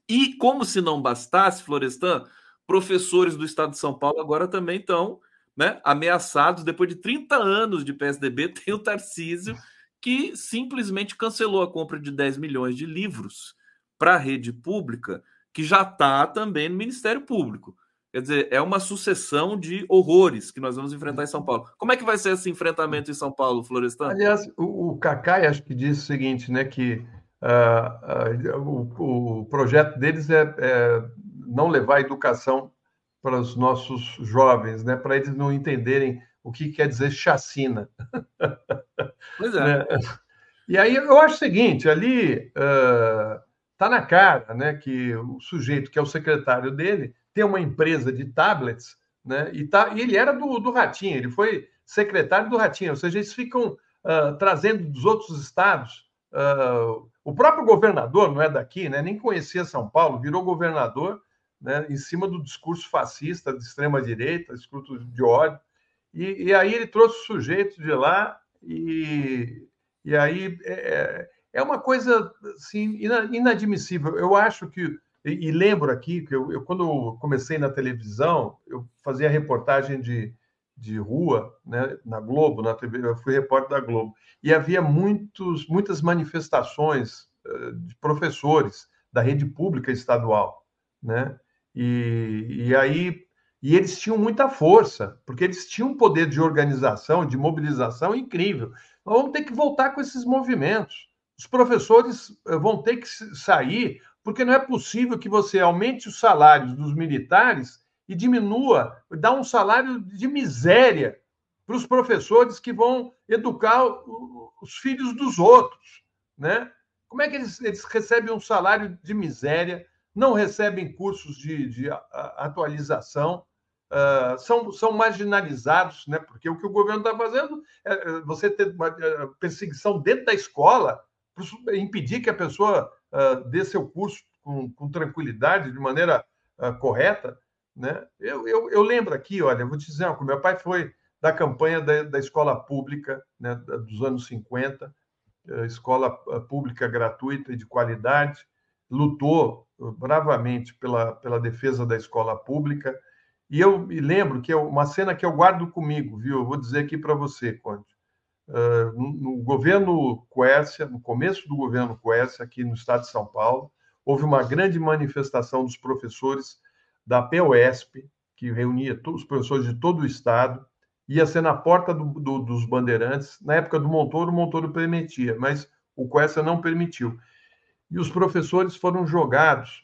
E, como se não bastasse, Florestan, professores do Estado de São Paulo agora também estão, né, ameaçados. Depois de 30 anos de PSDB, tem o Tarcísio, que simplesmente cancelou a compra de 10 milhões de livros para a rede pública, que já está também no Ministério Público. Quer dizer, é uma sucessão de horrores que nós vamos enfrentar em São Paulo. Como é que vai ser esse enfrentamento em São Paulo, Florestan? Aliás, o Cacai acho que disse o seguinte, né, que... o projeto deles é não levar a educação para os nossos jovens, né? Para eles não entenderem o que quer dizer chacina. Pois é. Né? E aí eu acho o seguinte, ali Está na cara, né, que o sujeito que é o secretário dele tem uma empresa de tablets, né, e ele era do Ratinho, ele foi secretário do Ratinho, ou seja, eles ficam trazendo dos outros estados. O próprio governador não é daqui, né, nem conhecia São Paulo, virou governador, né, em cima do discurso fascista de extrema-direita, discurso de ódio, e aí ele trouxe o sujeito de lá, e aí é uma coisa assim, inadmissível. Eu acho que, e lembro aqui, que eu quando eu comecei na televisão, eu fazia reportagem de rua, né, na Globo, na TV, eu fui repórter da Globo, e havia muitas manifestações de professores da rede pública estadual, né, e eles tinham muita força, porque eles tinham um poder de organização, de mobilização incrível. Nós vamos ter que voltar com esses movimentos. Os professores vão ter que sair, porque não é possível que você aumente os salários dos militares e diminua, dá um salário de miséria para os professores que vão educar os filhos dos outros, né? Como é que eles recebem um salário de miséria, não recebem cursos de atualização, são marginalizados, né? Porque o que o governo está fazendo é você ter uma perseguição dentro da escola para impedir que a pessoa dê seu curso com tranquilidade, de maneira correta, né? Eu lembro aqui, olha, vou te dizer uma coisa, meu pai foi da campanha da escola pública, né, dos anos 50, escola pública gratuita e de qualidade, lutou bravamente pela defesa da escola pública, e eu me lembro que é uma cena que eu guardo comigo, viu? Eu vou dizer aqui para você, Conte. No governo Quércia, no começo do governo Quércia, aqui no estado de São Paulo, houve uma grande manifestação dos professores da POSP, que reunia todos os professores de todo o estado, ia ser na porta dos Bandeirantes. Na época do Montoro, o Montoro permitia, mas o Quércia não permitiu. E os professores foram jogados,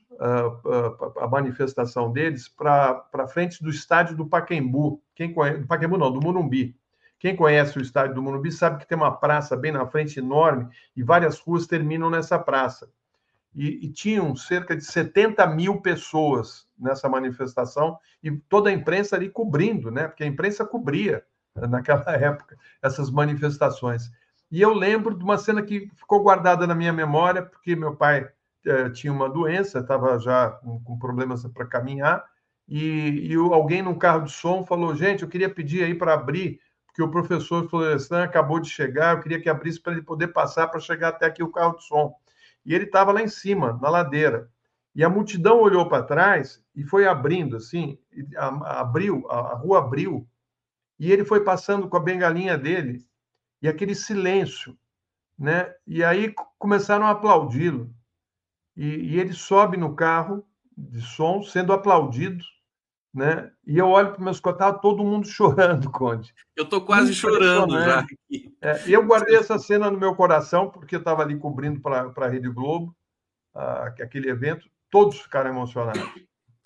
a manifestação deles, para frente do estádio do Pacaembu. Quem conhece, do Pacaembu não, do Morumbi. Quem conhece o estádio do Morumbi sabe que tem uma praça bem na frente, enorme, e várias ruas terminam nessa praça. E tinham cerca de 70 mil pessoas nessa manifestação, e toda a imprensa ali cobrindo, né? Porque a imprensa cobria, naquela época, essas manifestações. E eu lembro de uma cena que ficou guardada na minha memória, porque meu pai tinha uma doença, estava já com problemas para caminhar, e alguém num carro de som falou: gente, eu queria pedir aí para abrir, porque o professor Florestan acabou de chegar, eu queria que abrisse para ele poder passar, para chegar até aqui o carro de som. E ele estava lá em cima, na ladeira. E a multidão olhou para trás e foi abrindo, assim, a rua abriu, e ele foi passando com a bengalinha dele, e aquele silêncio, né? E aí começaram a aplaudi-lo. E ele sobe no carro de som, sendo aplaudido, né? E eu olho para meus cotados, todo mundo chorando, Conde. Eu estou quase chorando já aqui. Eu guardei essa cena no meu coração, porque eu estava ali cobrindo para a Rede Globo aquele evento, todos ficaram emocionados,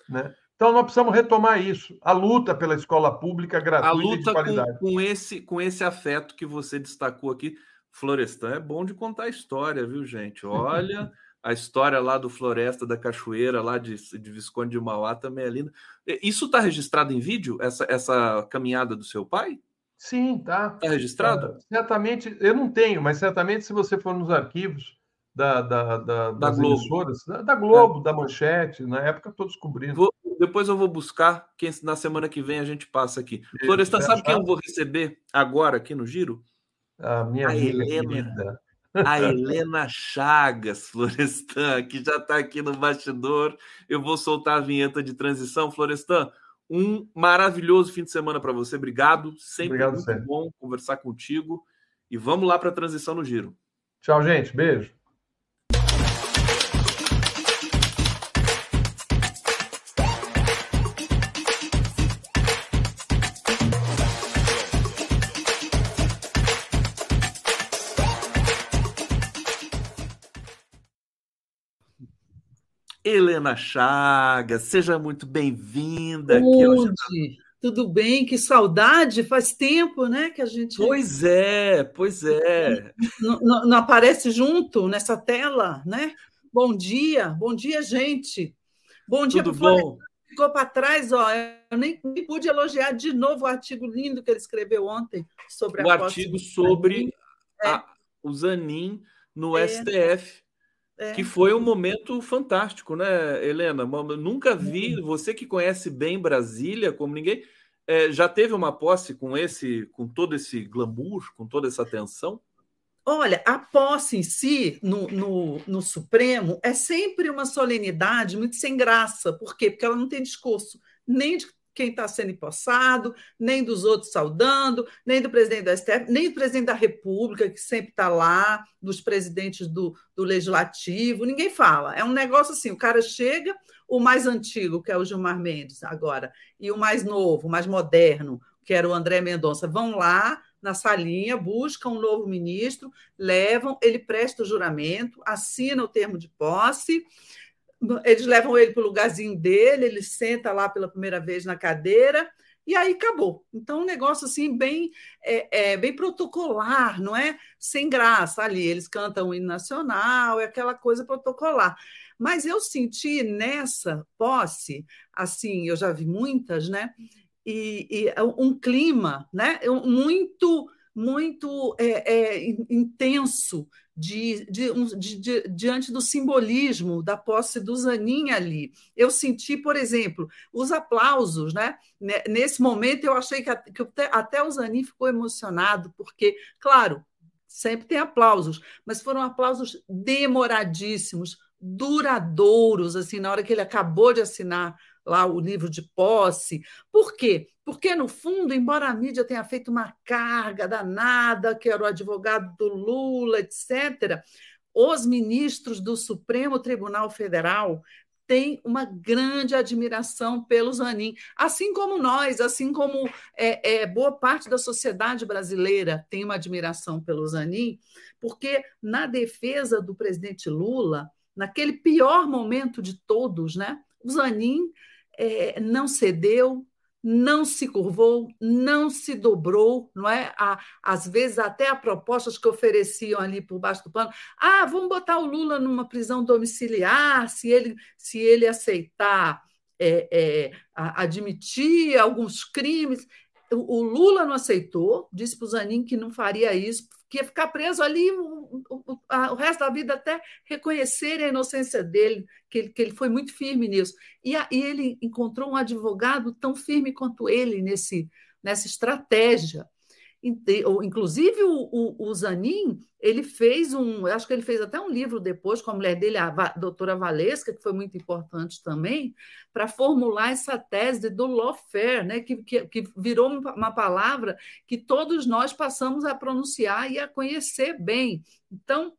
né? Então, nós precisamos retomar isso, a luta pela escola pública gratuita e de qualidade. A luta com esse afeto que você destacou aqui. Florestan é bom de contar a história, viu, gente? Olha... A história lá do Floresta da Cachoeira, lá de Visconde de Mauá, também é linda. Isso está registrado em vídeo, essa caminhada do seu pai? Sim, tá. Está registrado? Certamente, eu não tenho, mas certamente se você for nos arquivos das emissoras, da Globo, da Manchete, na época todos cobrindo. Depois eu vou buscar, que na semana que vem a gente passa aqui. Florestan, sabe quem eu vou receber agora aqui no Giro? A minha amiga querida. A Helena Chagas, Florestan, que já está aqui no bastidor. Eu vou soltar a vinheta de transição. Florestan, um maravilhoso fim de semana para você. Obrigado. Obrigado, muito Sérgio. Bom conversar contigo. E vamos lá para a transição no Giro. Tchau, gente. Beijo. Helena Chagas, seja muito bem-vinda. Tudo bem? Que saudade! Faz tempo, né, que a gente... Pois é. Não aparece junto nessa tela, né? Bom dia, gente. Bom dia para o Florestan. Ficou para trás, ó. Eu nem pude elogiar de novo o artigo lindo que ele escreveu ontem sobre o artigo sobre o Zanin no STF. É. Que foi um momento fantástico, né, Helena? Eu nunca vi, você que conhece bem Brasília, como ninguém, já teve uma posse com todo esse glamour, com toda essa atenção? Olha, a posse em si, no Supremo, é sempre uma solenidade muito sem graça. Por quê? Porque ela não tem discurso nem de quem está sendo empossado, nem dos outros saudando, nem do presidente do STF, nem do presidente da República, que sempre está lá, dos presidentes do Legislativo, ninguém fala. É um negócio assim, o cara chega, o mais antigo, que é o Gilmar Mendes agora, e o mais novo, o mais moderno, que era o André Mendonça, vão lá na salinha, buscam um novo ministro, levam, ele presta o juramento, assina o termo de posse, eles levam ele para o lugarzinho dele, ele senta lá pela primeira vez na cadeira, e aí acabou. Então, um negócio assim bem, bem protocolar, não é? Sem graça ali. Eles cantam o hino nacional, é aquela coisa protocolar. Mas eu senti nessa posse, assim, eu já vi muitas, né? E um clima, né? muito intenso diante do simbolismo da posse do Zanin ali. Eu senti, por exemplo, os aplausos, né? Nesse momento eu achei que até o Zanin ficou emocionado, porque, claro, sempre tem aplausos, mas foram aplausos demoradíssimos, duradouros, assim, na hora que ele acabou de assinar lá o livro de posse. Por quê? Porque, no fundo, embora a mídia tenha feito uma carga danada, que era o advogado do Lula, etc., os ministros do Supremo Tribunal Federal têm uma grande admiração pelo Zanin, assim como nós, assim como boa parte da sociedade brasileira tem uma admiração pelo Zanin, porque, na defesa do presidente Lula, naquele pior momento de todos, né? O Zanin não cedeu, não se curvou, não se dobrou, não é? Às vezes até a propostas que ofereciam ali por baixo do pano, vamos botar o Lula numa prisão domiciliar, se ele aceitar, admitir alguns crimes. O Lula não aceitou, disse para o Zanin que não faria isso, que ia ficar preso ali o resto da vida até reconhecer a inocência dele, que ele foi muito firme nisso. E ele encontrou um advogado tão firme quanto ele nessa estratégia. Inclusive, o Zanin, ele fez acho que ele fez até um livro depois com a mulher dele, a doutora Valesca, que foi muito importante também, para formular essa tese do lawfare, né, que virou uma palavra que todos nós passamos a pronunciar e a conhecer bem. Então,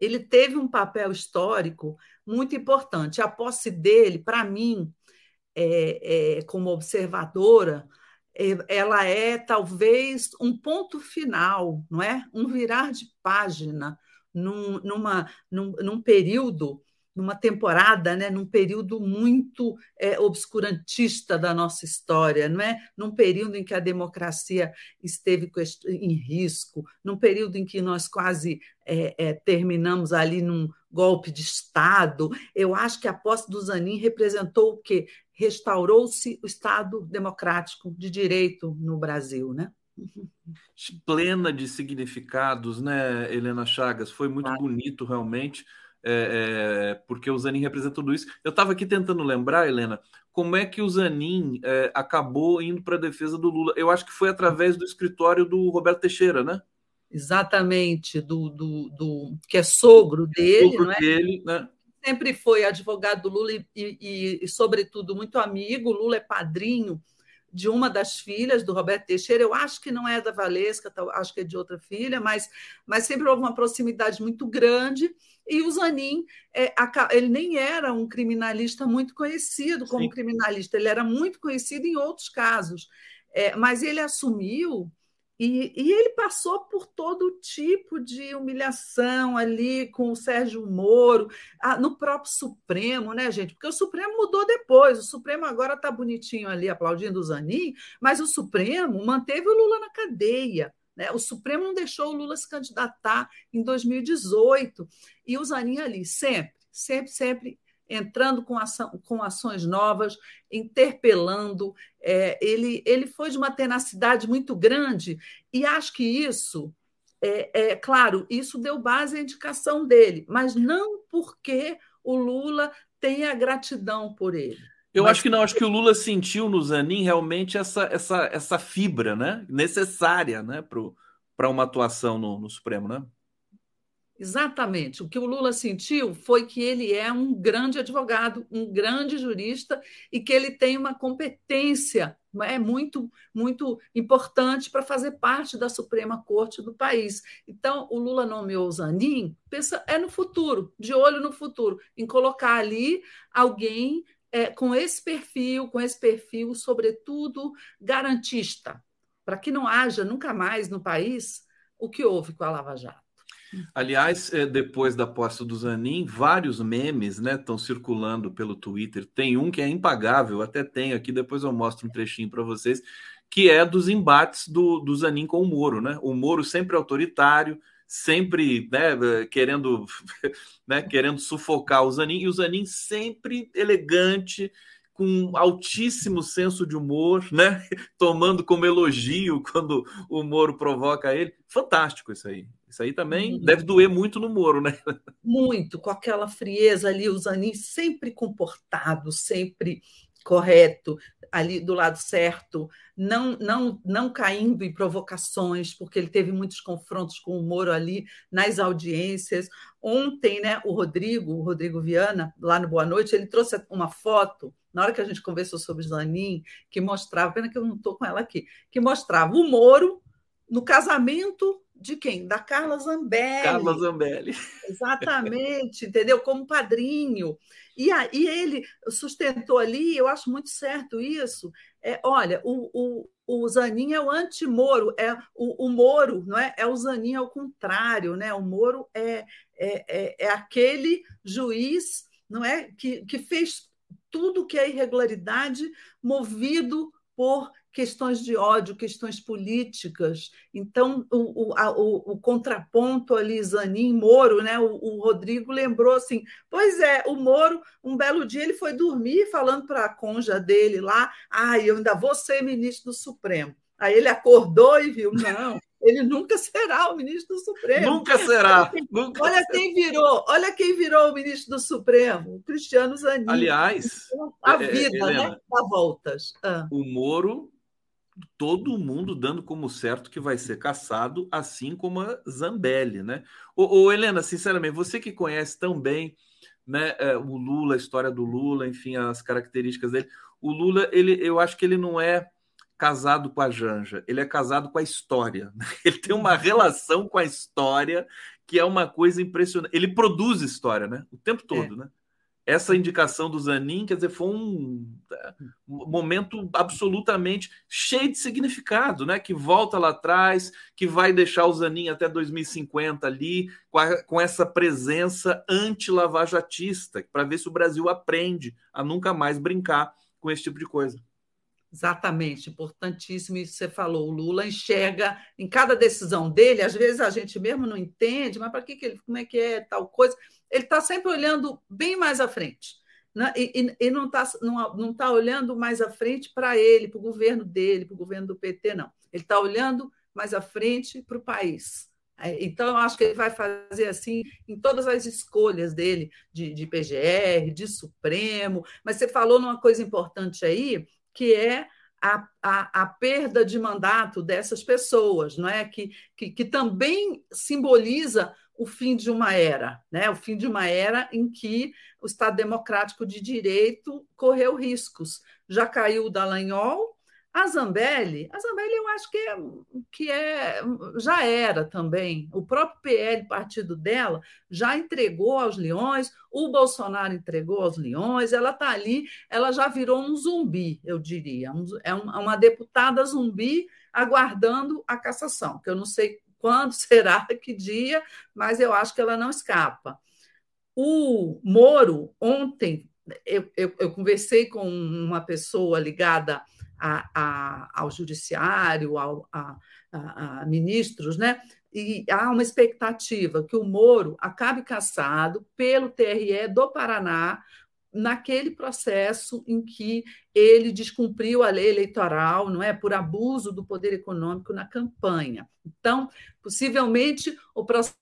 ele teve um papel histórico muito importante. A posse dele, para mim, como observadora, ela é talvez um ponto final, não é? Um virar de página num período, numa temporada, né? Num período muito obscurantista da nossa história, não é? Num período em que a democracia esteve em risco, num período em que nós quase terminamos ali num golpe de Estado. Eu acho que a posse do Zanin representou o quê? Restaurou-se o Estado democrático de direito no Brasil, né? Plena de significados, né, Helena Chagas? Foi muito bonito, realmente, porque o Zanin representa tudo isso. Eu estava aqui tentando lembrar, Helena, como é que o Zanin acabou indo para a defesa do Lula. Eu acho que foi através do escritório do Roberto Teixeira, né? Exatamente, do que é sogro dele, sogro, não é? Dele, né? Sempre foi advogado do Lula e, sobretudo, muito amigo. O Lula é padrinho de uma das filhas do Roberto Teixeira. Eu acho que não é da Valesca, acho que é de outra filha, mas sempre houve uma proximidade muito grande. E o Zanin, ele nem era um criminalista muito conhecido como criminalista, ele era muito conhecido em outros casos. Mas ele assumiu e ele passou por todo tipo de humilhação ali com o Sérgio Moro, no próprio Supremo, né, gente? Porque o Supremo mudou depois. O Supremo agora está bonitinho ali aplaudindo o Zanin, mas o Supremo manteve o Lula na cadeia, O Supremo não deixou o Lula se candidatar em 2018, e o Zanin ali, sempre entrando com ações novas, interpelando. Ele foi de uma tenacidade muito grande, e acho que isso, claro, isso deu base à indicação dele, mas não porque o Lula tenha gratidão por ele. Acho que o Lula sentiu no Zanin realmente essa fibra, né? Necessária, né? Para uma atuação no Supremo, né? Exatamente. O que o Lula sentiu foi que ele é um grande advogado, um grande jurista, e que ele tem uma competência muito, muito importante para fazer parte da Suprema Corte do país. Então, o Lula nomeou o Zanin, pensa, no futuro, de olho no futuro, em colocar ali alguém com esse perfil, sobretudo, garantista, para que não haja nunca mais no país o que houve com a Lava Jato. Aliás, depois da posse do Zanin, vários memes, né, estão circulando pelo Twitter. Tem um que é impagável, até tenho aqui, depois eu mostro um trechinho para vocês, que é dos embates do Zanin com o Moro, né? O Moro sempre autoritário, sempre, né, querendo, né, querendo sufocar o Zanin, e o Zanin sempre elegante, com um altíssimo senso de humor, né, tomando como elogio quando o Moro provoca ele. Fantástico isso aí. Isso aí também deve doer muito no Moro, né? Muito, com aquela frieza ali, o Zanin sempre comportado, sempre correto, ali do lado certo, não caindo em provocações, porque ele teve muitos confrontos com o Moro ali nas audiências. Ontem, né, o Rodrigo Viana, lá no Boa Noite, ele trouxe uma foto, na hora que a gente conversou sobre o Zanin, que mostrava, pena que eu não estou com ela aqui, que mostrava o Moro no casamento de quem? Da Carla Zambelli. Carla Zambelli. Exatamente, entendeu? Como padrinho. E aí ele sustentou ali, eu acho muito certo isso. Olha, o Zanin é o anti-Moro, é o Moro, não é? É o Zanin ao contrário, né? O Moro é aquele juiz, não é? Que fez tudo que é irregularidade, movido por questões de ódio, questões políticas. Então, o contraponto ali, Zanin, Moro, né? O Rodrigo lembrou assim, pois é, o Moro, um belo dia, ele foi dormir falando para a cônjuge dele lá, eu ainda vou ser ministro do Supremo. Aí ele acordou e viu, não, ele nunca será o ministro do Supremo. Nunca será. Olha quem virou o ministro do Supremo, o Cristiano Zanin. Aliás... A vida, Helena, né? Dá voltas. O Moro... todo mundo dando como certo que vai ser cassado, assim como a Zambelli, né? Helena, sinceramente, você que conhece tão bem, né, o Lula, a história do Lula, enfim, as características dele, o Lula, eu acho que ele não é casado com a Janja, ele é casado com a história, né? Ele tem uma relação com a história que é uma coisa impressionante. Ele produz história, né? O tempo todo, né? Essa indicação do Zanin, quer dizer, foi um momento absolutamente cheio de significado, né? Que volta lá atrás, que vai deixar o Zanin até 2050 ali, com essa presença anti-lavajatista, para ver se o Brasil aprende a nunca mais brincar com esse tipo de coisa. Exatamente, importantíssimo isso que você falou. O Lula enxerga em cada decisão dele, às vezes a gente mesmo não entende, mas para que ele, como é que é tal coisa? Ele está sempre olhando bem mais à frente, né? E não está não tá olhando mais à frente para ele, para o governo dele, para o governo do PT, não. Ele está olhando mais à frente para o país. Então, eu acho que ele vai fazer assim em todas as escolhas dele, de PGR, de Supremo. Mas você falou numa coisa importante aí, que é a perda de mandato dessas pessoas, não é? Que também simboliza o fim de uma era, né? O fim de uma era em que o Estado Democrático de Direito correu riscos. Já caiu o Dallagnol, a Zambelli eu acho já era também. O próprio PL, partido dela, já entregou aos leões, o Bolsonaro entregou aos leões, ela está ali, ela já virou um zumbi, eu diria. É uma deputada zumbi aguardando a cassação, que eu não sei quando será, que dia, mas eu acho que ela não escapa. O Moro, ontem, eu conversei com uma pessoa ligada ao judiciário, a ministros, né? E há uma expectativa que o Moro acabe cassado pelo TRE do Paraná naquele processo em que ele descumpriu a lei eleitoral, não é, por abuso do poder econômico na campanha. Então, possivelmente, o processo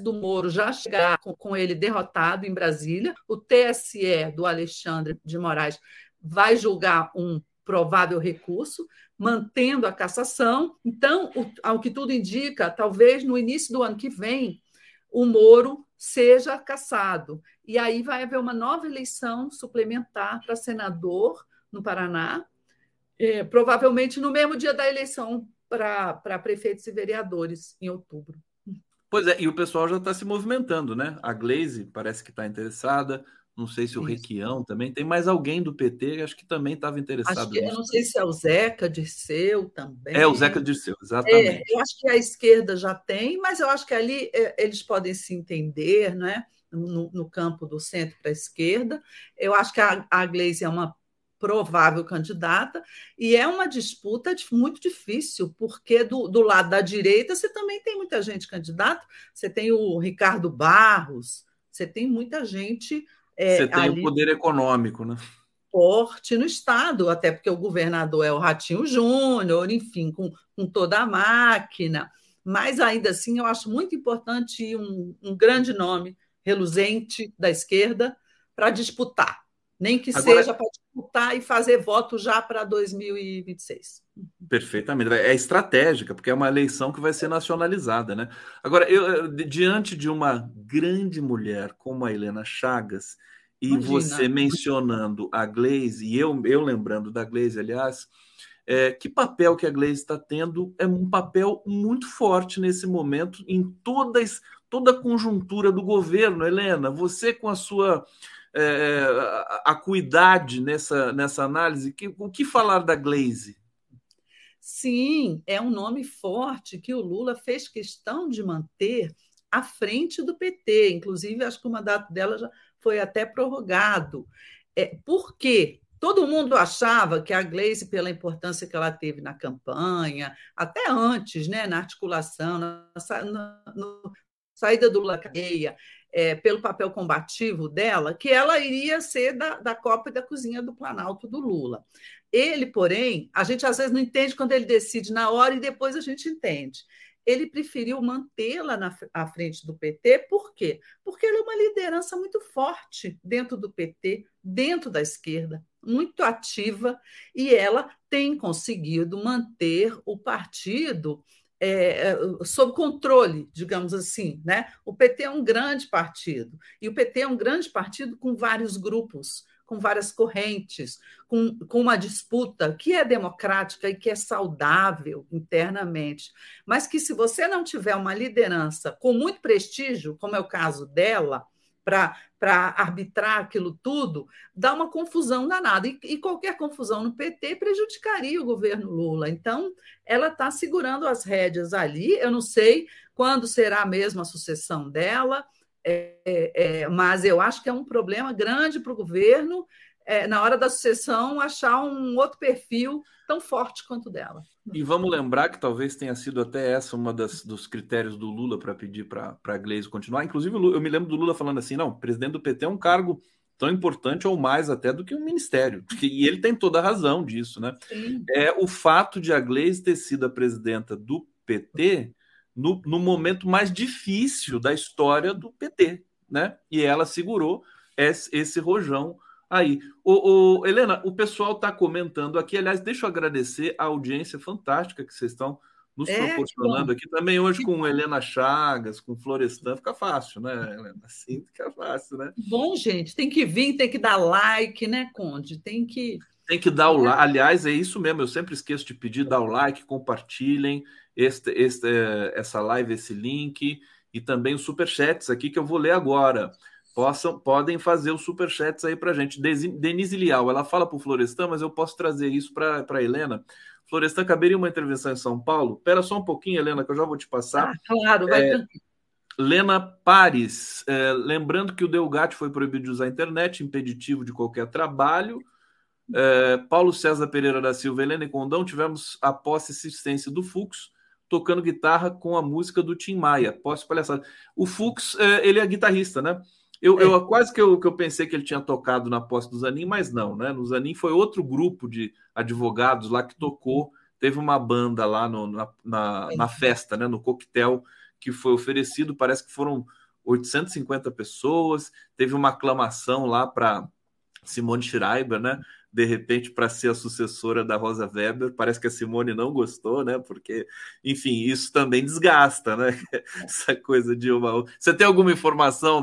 do Moro já chegar com ele derrotado em Brasília, o TSE do Alexandre de Moraes vai julgar um provável recurso, mantendo a cassação. Então, ao que tudo indica, talvez no início do ano que vem, o Moro seja cassado. E aí vai haver uma nova eleição suplementar para senador no Paraná, provavelmente no mesmo dia da eleição para prefeitos e vereadores, em outubro. Pois é, e o pessoal já está se movimentando, né? A Gleisi parece que está interessada, não sei se o Requião também, tem mais alguém do PT, acho que também estava interessado nisso. Eu não sei se é o Zeca Dirceu também. É, o Zeca Dirceu, exatamente. Eu acho que a esquerda já tem, mas eu acho que ali eles podem se entender, né? No campo do centro para a esquerda. Eu acho que a Gleisi é uma provável candidata e é uma disputa muito difícil, porque do lado da direita você também tem muita gente candidata, você tem o Ricardo Barros, você tem muita gente... Você tem ali, o poder econômico, né? Forte no Estado, até porque o governador é o Ratinho Júnior, enfim, com toda a máquina. Mas, ainda assim, eu acho muito importante um grande nome reluzente da esquerda para disputar, nem que agora, seja para disputar e fazer voto já para 2026. Perfeitamente. É estratégica, porque é uma eleição que vai ser nacionalizada, né? Agora, diante de uma grande mulher como a Helena Chagas, e imagina, você mencionando a Gleisi, e eu lembrando da Gleisi, aliás, que papel que a Gleisi está tendo é um papel muito forte nesse momento em toda a conjuntura do governo. Helena, você com a sua acuidade nessa análise, o que falar da Gleisi? Sim, é um nome forte que o Lula fez questão de manter à frente do PT. Inclusive, acho que o mandato dela já foi até prorrogado. Por quê? Todo mundo achava que a Gleisi, pela importância que ela teve na campanha, até antes, né, na articulação, na saída do Lula da cadeia, pelo papel combativo dela, que ela iria ser da copa e da cozinha do Planalto do Lula. Ele, porém, a gente às vezes não entende quando ele decide na hora e depois a gente entende. Ele preferiu mantê-la à frente do PT, por quê? Porque ela é uma liderança muito forte dentro do PT, dentro da esquerda, muito ativa, e ela tem conseguido manter o partido sob controle, digamos assim, né? O PT é um grande partido, e o PT é um grande partido com vários grupos, com várias correntes, com uma disputa que é democrática e que é saudável internamente, mas que, se você não tiver uma liderança com muito prestígio, como é o caso dela, para arbitrar aquilo tudo, dá uma confusão danada. E qualquer confusão no PT prejudicaria o governo Lula. Então, ela está segurando as rédeas ali. Eu não sei quando será mesmo a sucessão dela, mas eu acho que é um problema grande para o governo, na hora da sucessão, achar um outro perfil tão forte quanto dela. E vamos lembrar que talvez tenha sido até essa uma dos critérios do Lula para pedir para a Gleisi continuar. Inclusive, eu me lembro do Lula falando assim, não, presidente do PT é um cargo tão importante ou mais até do que um ministério. E ele tem toda a razão disso, né? Sim. O fato de a Gleisi ter sido a presidenta do PT no momento mais difícil da história do PT, né? E ela segurou esse rojão aí. Helena, o pessoal está comentando aqui, aliás, deixa eu agradecer a audiência fantástica que vocês estão nos proporcionando aqui também hoje com Helena Chagas, com Florestan, fica fácil, né, Helena? Assim fica fácil, né? Bom, gente, tem que vir, tem que dar like, né, Conde? Tem que dar o like, aliás, é isso mesmo, eu sempre esqueço de pedir, dar o like, compartilhem essa live, esse link, e também os superchats aqui que eu vou ler agora. Podem fazer os superchats aí pra gente. Denise Lial, ela fala pro Florestan, mas eu posso trazer isso pra Helena. Florestan, caberia uma intervenção em São Paulo? Pera só um pouquinho, Helena, que eu já vou te passar. Ah, claro, vai tranquilo. Lena Pares, lembrando que o Delgatti foi proibido de usar a internet, impeditivo de qualquer trabalho. Paulo César Pereira da Silva, Helena e Condão, tivemos a posse e assistência do Fux, tocando guitarra com a música do Tim Maia. Posse palhaçada. O Fux, ele é guitarrista, né? Eu quase que eu pensei que ele tinha tocado na posse do Zanin, mas não, né? No Zanin foi outro grupo de advogados lá que tocou, teve uma banda lá na festa, né? No coquetel que foi oferecido, parece que foram 850 pessoas, teve uma aclamação lá para Simone Schreiber, né? De repente, para ser a sucessora da Rosa Weber, parece que a Simone não gostou, né? Porque, enfim, isso também desgasta, né? Essa coisa de uma... Você tem alguma informação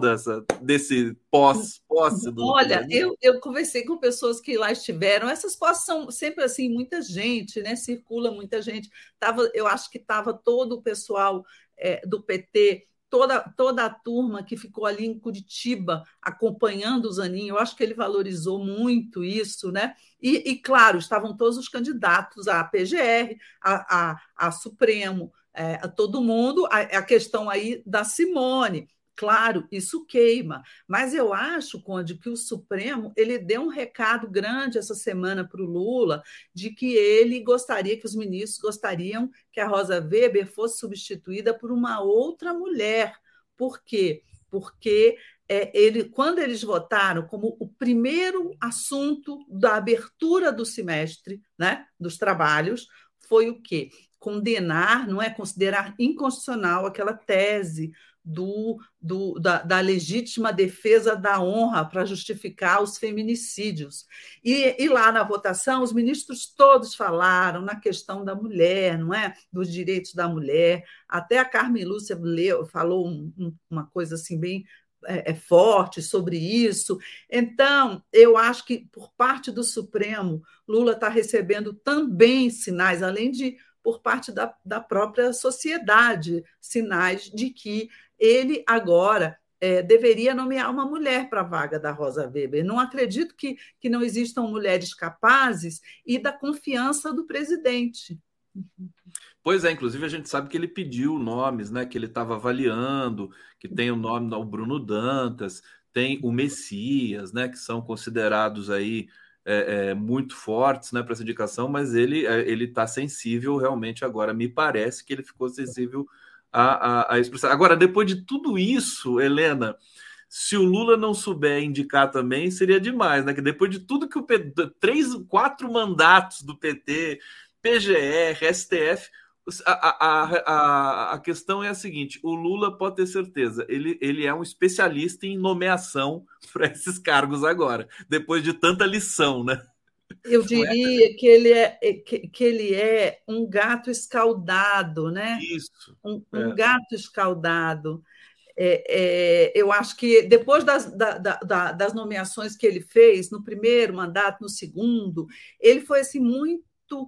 desse posse? Olha, eu conversei com pessoas que lá estiveram. Essas posses são sempre assim, muita gente, né? Circula muita gente. Eu acho que estava todo o pessoal do PT... Toda a turma que ficou ali em Curitiba acompanhando o Zanin, eu acho que ele valorizou muito isso, né? E claro, estavam todos os candidatos à PGR, a Supremo, a todo mundo, a questão aí da Simone. Claro, isso queima, mas eu acho, Conde, que o Supremo ele deu um recado grande essa semana para o Lula de que ele gostaria, que os ministros gostariam que a Rosa Weber fosse substituída por uma outra mulher. Por quê? Porque quando eles votaram como o primeiro assunto da abertura do semestre, né, dos trabalhos, foi o quê? Condenar, não é? Considerar inconstitucional aquela tese da legítima defesa da honra para justificar os feminicídios. E lá na votação, os ministros todos falaram na questão da mulher, não é? Dos direitos da mulher. Até a Carmen Lúcia falou uma coisa assim bem forte sobre isso. Então, eu acho que, por parte do Supremo, Lula está recebendo também sinais, além de, por parte da própria sociedade, sinais de que ele agora deveria nomear uma mulher para a vaga da Rosa Weber. Não acredito que não existam mulheres capazes e da confiança do presidente. Pois é, inclusive a gente sabe que ele pediu nomes, né, que ele estava avaliando, que tem o nome do Bruno Dantas, tem o Messias, né, que são considerados aí muito fortes, né, para essa indicação, mas ele está sensível realmente agora. Me parece que ele ficou sensível a expressar. Agora, depois de tudo isso, Helena, se o Lula não souber indicar também, seria demais, né? Que depois de tudo que o PT, 3, 4 mandatos do PT, PGR, STF, a questão é a seguinte: o Lula pode ter certeza, ele é um especialista em nomeação para esses cargos agora, depois de tanta lição, né? Eu diria que ele é um gato escaldado, né? Isso. Um gato escaldado. Eu acho que depois das nomeações que ele fez, no primeiro mandato, no segundo, ele foi assim, muito,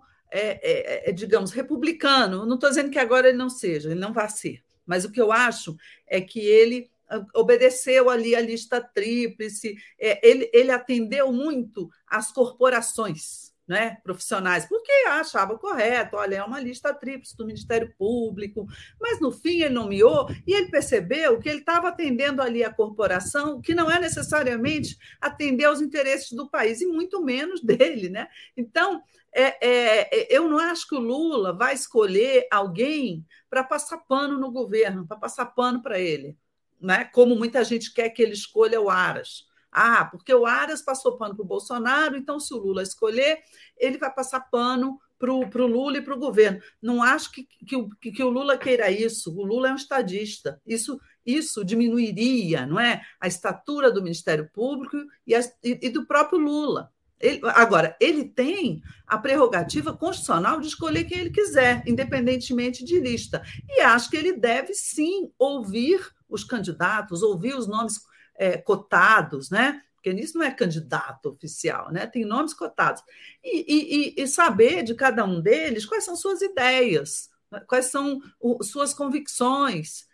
digamos, republicano. Não estou dizendo que agora ele não seja, ele não vai ser. Mas o que eu acho é que ele obedeceu ali a lista tríplice, ele atendeu muito às corporações, né, profissionais, porque achava correto, olha, é uma lista tríplice do Ministério Público, mas no fim ele nomeou e ele percebeu que ele estava atendendo ali a corporação, que não é necessariamente atender aos interesses do país, e muito menos dele, né? Então, eu não acho que o Lula vai escolher alguém para passar pano no governo, para passar pano para ele, né? Como muita gente quer que ele escolha o Aras. Ah, porque o Aras passou pano para o Bolsonaro, então se o Lula escolher, ele vai passar pano para o Lula e para o governo. Não acho que o Lula queira isso. O Lula é um estadista. Isso diminuiria, não é, a estatura do Ministério Público e do próprio Lula. Agora, ele tem a prerrogativa constitucional de escolher quem ele quiser, independentemente de lista. E acho que ele deve, sim, ouvir os candidatos, ouvir os nomes cotados, né? Porque nisso não é candidato oficial, né? Tem nomes cotados. E saber de cada um deles quais são suas ideias, quais são suas convicções.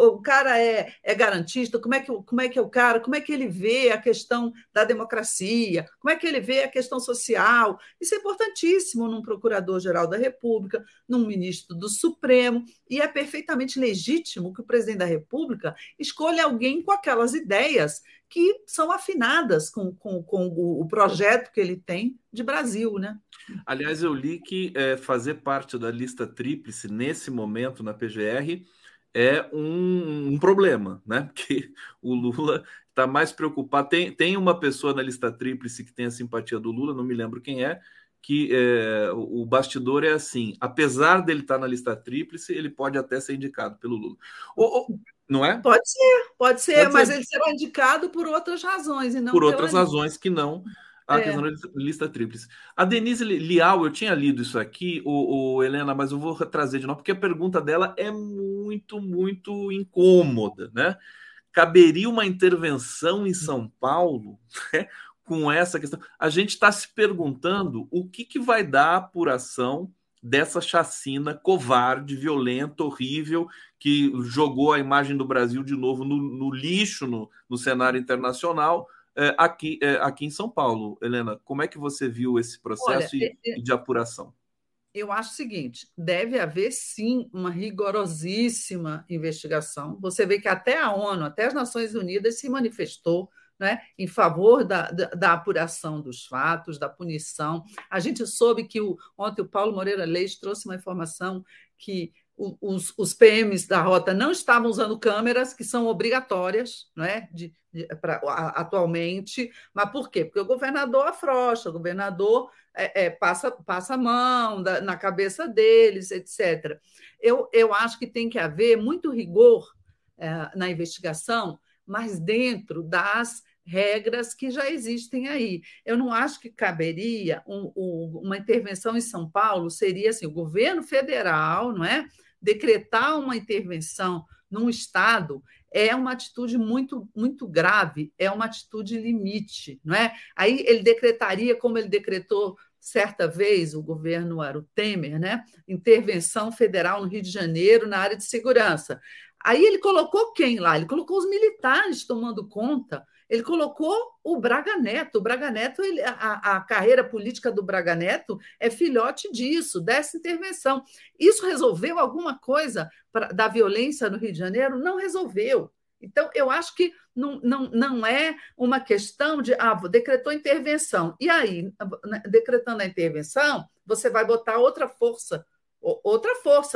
o cara é garantista, como é que é o cara, como é que ele vê a questão da democracia, como é que ele vê a questão social. Isso é importantíssimo num Procurador-Geral da República, num ministro do Supremo, e é perfeitamente legítimo que o presidente da República escolha alguém com aquelas ideias que são afinadas com o projeto que ele tem de Brasil, né? Aliás, eu li que fazer parte da lista tríplice nesse momento na PGR é um problema, né? Porque o Lula está mais preocupado. Tem uma pessoa na lista tríplice que tem a simpatia do Lula, não me lembro quem é, que o bastidor é assim: apesar dele estar na lista tríplice, ele pode até ser indicado pelo Lula. Não é? Pode ser, mas ele será indicado por outras razões. E não por outras razões que não a questão da lista tríplice. A Denise Lial, eu tinha lido isso aqui, Helena, mas eu vou trazer de novo, porque a pergunta dela é muito, muito incômoda, né? Caberia uma intervenção em São Paulo, né, com essa questão? A gente está se perguntando o que vai dar a apuração dessa chacina covarde, violenta, horrível, que jogou a imagem do Brasil de novo no lixo, no cenário internacional, aqui em São Paulo. Helena, como é que você viu esse processo? Olha, e de apuração? Eu acho o seguinte: deve haver, sim, uma rigorosíssima investigação. Você vê que até a ONU, até as Nações Unidas se manifestou, né, em favor da apuração dos fatos, da punição. A gente soube que ontem o Paulo Moreira Leite trouxe uma informação que os PMs da rota não estavam usando câmeras, que são obrigatórias, né, atualmente. Mas por quê? Porque o governador afrouxa, o governador passa a mão na cabeça deles, etc. Eu acho que tem que haver muito rigor na investigação, mas dentro das regras que já existem aí. Eu não acho que caberia uma intervenção em São Paulo. Seria assim: o governo federal, não é, decretar uma intervenção num estado é uma atitude muito, muito grave, é uma atitude limite, não é? Aí ele decretaria, como ele decretou certa vez, o governo era o Temer, né, intervenção federal no Rio de Janeiro na área de segurança. Aí ele colocou quem lá? Ele colocou os militares tomando conta, ele colocou o Braga Neto. O Braga Neto, a carreira política do Braga Neto é filhote disso, dessa intervenção. Isso resolveu alguma coisa da violência no Rio de Janeiro? Não resolveu. Então, eu acho que não é uma questão de decretou intervenção. E aí, decretando a intervenção, você vai botar outra força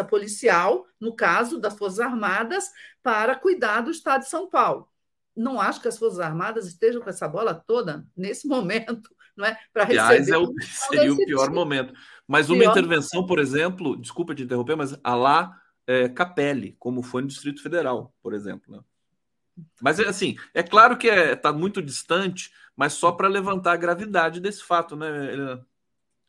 policial, no caso das Forças Armadas, para cuidar do Estado de São Paulo. Não acho que as Forças Armadas estejam com essa bola toda nesse momento, não é? Para receber. Aliás, seria o pior momento. Mas uma intervenção, por exemplo, desculpa te interromper, mas a lá Capelli, como foi no Distrito Federal, por exemplo, né? Mas, assim, é claro que está muito distante, mas só para levantar a gravidade desse fato, né, Helena?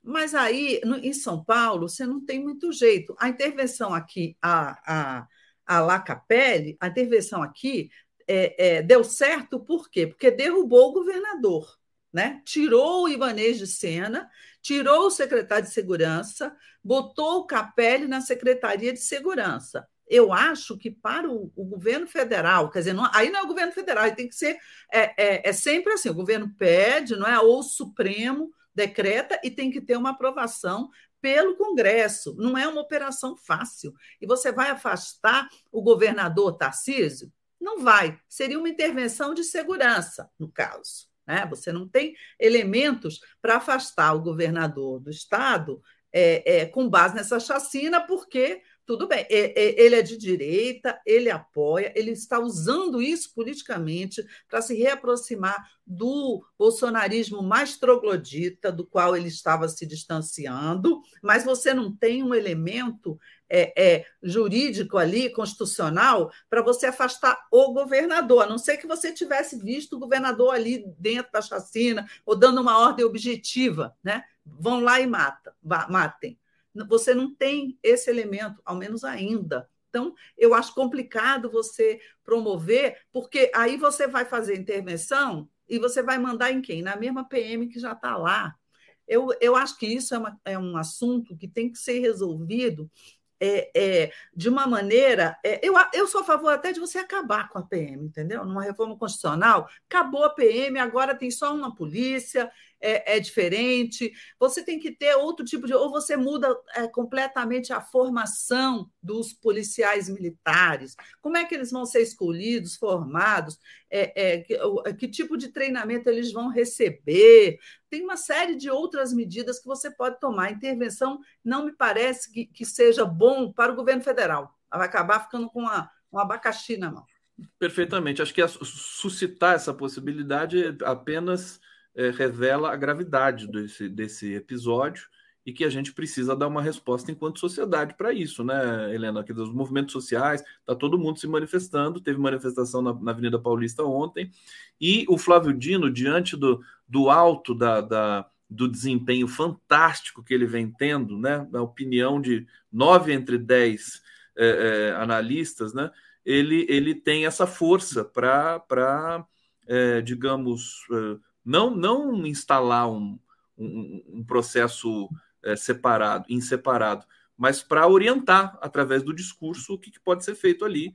Mas aí, em São Paulo, você não tem muito jeito. A intervenção aqui, a La Capelli, a intervenção aqui deu certo por quê? Porque derrubou o governador, né? Tirou o Ibanez de Sena, tirou o secretário de Segurança, botou o Capelli na Secretaria de Segurança. Eu acho que para o governo federal, quer dizer, aí não é o governo federal, tem que ser... É sempre assim, o governo pede, não é? Ou o Supremo decreta e tem que ter uma aprovação pelo Congresso. Não é uma operação fácil. E você vai afastar o governador Tarcísio? Não vai. Seria uma intervenção de segurança, no caso, né? Você não tem elementos para afastar o governador do Estado com base nessa chacina, porque... Tudo bem, ele é de direita, ele apoia, ele está usando isso politicamente para se reaproximar do bolsonarismo mais troglodita, do qual ele estava se distanciando, mas você não tem um elemento jurídico ali, constitucional, para você afastar o governador, a não ser que você tivesse visto o governador ali dentro da chacina ou dando uma ordem objetiva, né? Vão lá e matem. Você não tem esse elemento, ao menos ainda. Então, eu acho complicado você promover, porque aí você vai fazer intervenção e você vai mandar em quem? Na mesma PM que já está lá. Eu acho que isso é um assunto que tem que ser resolvido de uma maneira... Eu sou a favor até de você acabar com a PM, entendeu? Numa reforma constitucional, acabou a PM, agora tem só uma polícia, é diferente, você tem que ter outro tipo de... Ou você muda completamente a formação dos policiais militares. Como é que eles vão ser escolhidos, formados? Que tipo de treinamento eles vão receber? Tem uma série de outras medidas que você pode tomar. A intervenção não me parece que seja bom para o governo federal. Ela vai acabar ficando com um abacaxi na mão. Perfeitamente. Acho que suscitar essa possibilidade apenas... revela a gravidade desse episódio e que a gente precisa dar uma resposta enquanto sociedade para isso, né, Helena? Que dos movimentos sociais, está todo mundo se manifestando, teve manifestação na Avenida Paulista ontem, e o Flávio Dino, diante do alto do desempenho fantástico que ele vem tendo, né, na opinião de 9 entre 10 analistas, né, ele tem essa força para, digamos... Não instalar um processo inseparado, mas para orientar, através do discurso, o que pode ser feito ali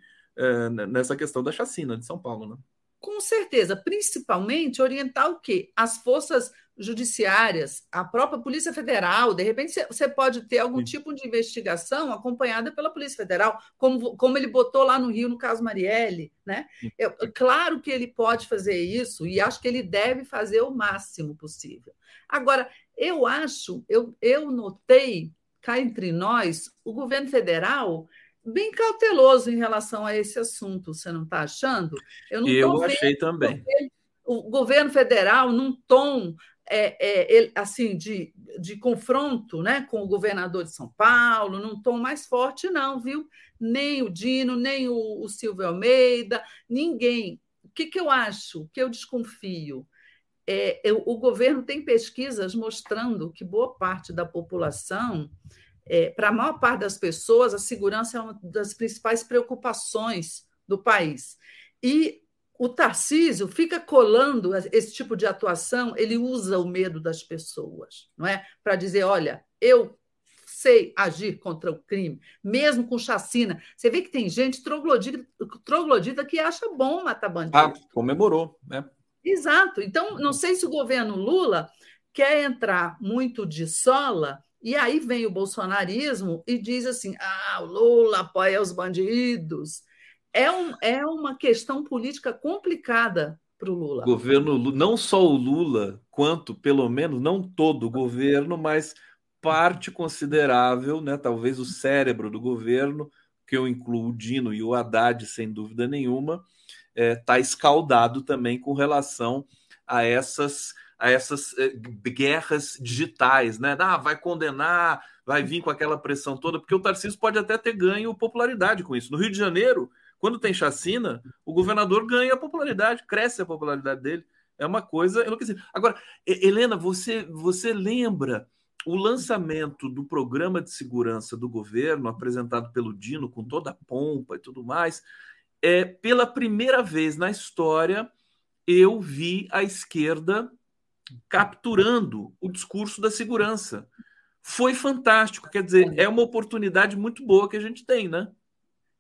nessa questão da chacina de São Paulo. Né? Com certeza. Principalmente orientar o quê? As forças judiciárias, a própria Polícia Federal. De repente, você pode ter algum tipo de investigação acompanhada pela Polícia Federal, como ele botou lá no Rio, no caso Marielle. Né? Claro que ele pode fazer isso e acho que ele deve fazer o máximo possível. Agora, eu notei, cá entre nós, o governo federal... bem cauteloso em relação a esse assunto, você não está achando? Eu achei também. O governo federal, num tom assim, de confronto, né, com o governador de São Paulo, num tom mais forte, não, viu? Nem o Dino, nem o Silvio Almeida, ninguém. O que eu acho? O que eu desconfio? O governo tem pesquisas mostrando que boa parte da população... para a maior parte das pessoas, a segurança é uma das principais preocupações do país. E o Tarcísio fica colando esse tipo de atuação, ele usa o medo das pessoas, não é? Para dizer, olha, eu sei agir contra o crime, mesmo com chacina. Você vê que tem gente troglodita que acha bom matar bandido. Ah, comemorou, né? Exato. Então, não sei se o governo Lula quer entrar muito de sola. E aí vem o bolsonarismo e diz assim, o Lula apoia os bandidos. É uma questão política complicada para o Lula. Governo, não só o Lula, quanto, pelo menos, não todo o governo, mas parte considerável, né, talvez o cérebro do governo, que eu incluo o Dino e o Haddad, sem dúvida nenhuma, está escaldado também com relação a essas guerras digitais, né? Vai condenar, vai vir com aquela pressão toda, porque o Tarcísio pode até ter ganho popularidade com isso. No Rio de Janeiro, quando tem chacina, o governador ganha popularidade, cresce a popularidade dele. É uma coisa enlouquecida. Agora, Helena, você lembra o lançamento do programa de segurança do governo, apresentado pelo Dino, com toda a pompa e tudo mais? Pela primeira vez na história, eu vi a esquerda capturando o discurso da segurança. Foi fantástico, quer dizer, é uma oportunidade muito boa que a gente tem, né?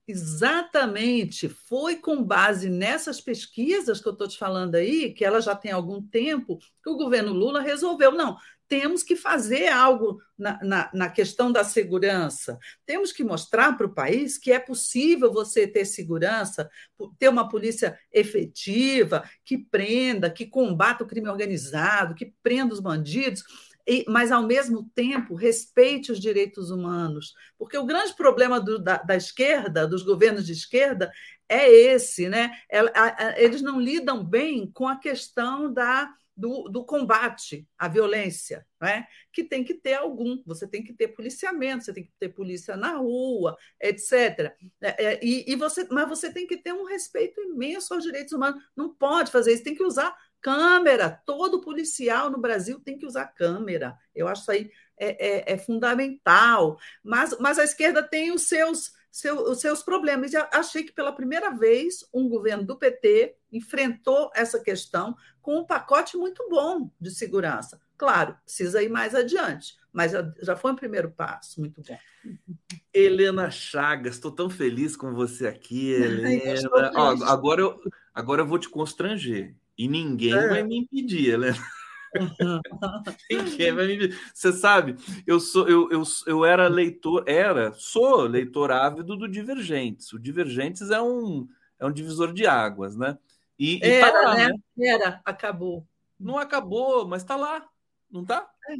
Exatamente, foi com base nessas pesquisas que eu estou te falando aí, que ela já tem algum tempo, que o governo Lula resolveu, não, temos que fazer algo na questão da segurança, temos que mostrar para o país que é possível você ter segurança, ter uma polícia efetiva, que prenda, que combata o crime organizado, que prenda os bandidos, mas, ao mesmo tempo, respeite os direitos humanos. Porque o grande problema da esquerda, dos governos de esquerda, é esse, né? Eles não lidam bem com a questão do combate à violência, né? Que tem que ter algum. Você tem que ter policiamento, você tem que ter polícia na rua, etc. Mas você tem que ter um respeito imenso aos direitos humanos. Não pode fazer isso, tem que usar câmera, todo policial no Brasil tem que usar câmera. Eu acho isso aí é fundamental. Mas a esquerda tem os seus problemas. Eu achei que, pela primeira vez, um governo do PT enfrentou essa questão com um pacote muito bom de segurança. Claro, precisa ir mais adiante, mas já foi um primeiro passo muito bom. Helena Chagas, estou tão feliz com você aqui, Helena. Ó, agora eu vou te constranger e ninguém vai me impedir, Helena. Ninguém vai me impedir. Você sabe, eu era leitor, sou leitor ávido do Divergentes. O Divergentes é um divisor de águas, né? E tá lá, né? Era, acabou. Não acabou, mas está lá, não está? É.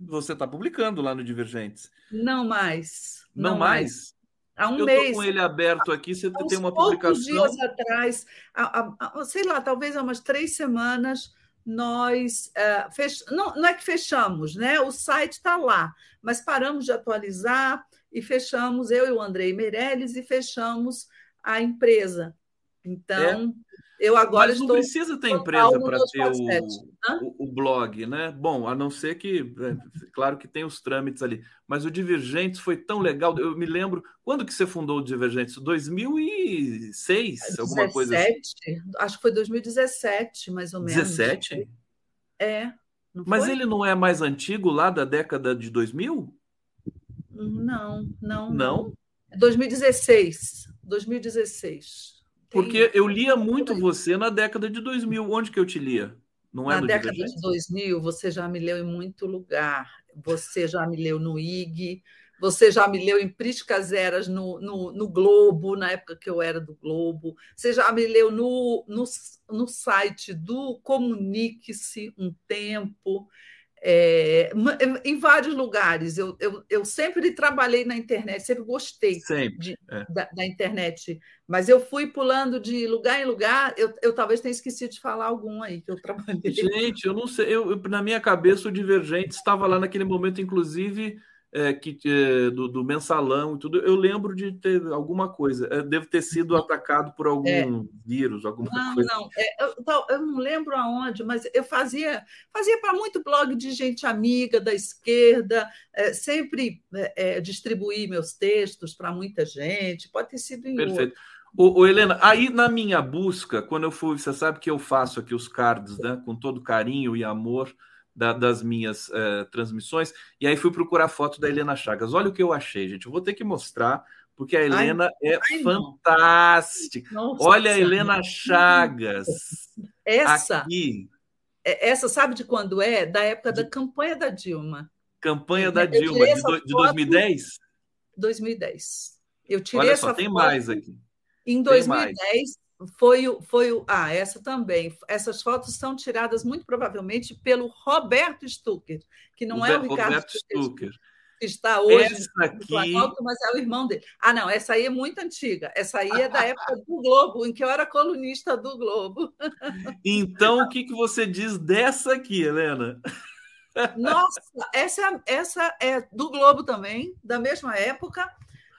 Você está publicando lá no Divergentes. Não mais. Não mais? Há um mês. Eu estou com ele aberto aqui, você tem uma publicação. Há dias atrás, sei lá, talvez há umas 3 semanas, nós... Não é que fechamos, né? O site está lá, mas paramos de atualizar e fechamos, eu e o Andrei Meirelles, e fechamos a empresa. Então... É. Eu agora mas não precisa ter empresa para ter o blog, né? Bom, a não ser que... Claro que tem os trâmites ali. Mas o Divergentes foi tão legal. Eu me lembro... Quando que você fundou o Divergentes? 2006? 17, alguma coisa assim? Acho que foi 2017, mais ou menos. 17? É. Mas ele não é mais antigo lá da década de 2000? Não, não. Não? 2016. Porque eu lia muito você na década de 2000. Onde que eu te lia? Não é na década de 2000, você já me leu em muito lugar. Você já me leu no IG, você já me leu em Priscas Eras no Globo, na época que eu era do Globo. Você já me leu no site do Comunique-se um tempo. Em vários lugares. Eu sempre trabalhei na internet, sempre gostei da internet, mas eu fui pulando de lugar em lugar. Eu talvez tenha esquecido de falar algum aí que eu trabalhei. Gente, eu não sei. Na minha cabeça, o Divergente estava lá naquele momento, inclusive, do mensalão e tudo. Eu lembro de ter alguma coisa. Devo ter sido atacado por algum vírus, alguma coisa. Não. Eu não lembro aonde, mas eu fazia para muito blog de gente amiga da esquerda, sempre distribuí meus textos para muita gente. Pode ter sido em perfeito. Ô, Helena, aí na minha busca, quando eu fui, você sabe que eu faço aqui os cards, né, com todo carinho e amor das minhas transmissões, e aí fui procurar foto da Helena Chagas. Olha o que eu achei, gente. Eu vou ter que mostrar, porque a Helena fantástica. Nossa, olha a Helena Chagas. Essa aqui. Essa sabe de quando é? Da época da campanha da Dilma. Campanha da Dilma, de 2010? 2010. Eu tirei olha só, essa tem foto mais aqui. Em 2010... essa também. Essas fotos são tiradas muito provavelmente pelo Roberto Stucker, que não é o Ricardo Stucker, que está hoje no Planalto, mas é o irmão dele. Ah, não, essa aí é muito antiga. Essa aí é da época do Globo, em que eu era colunista do Globo. Então, o que você diz dessa aqui, Helena? Nossa, essa é do Globo também, da mesma época,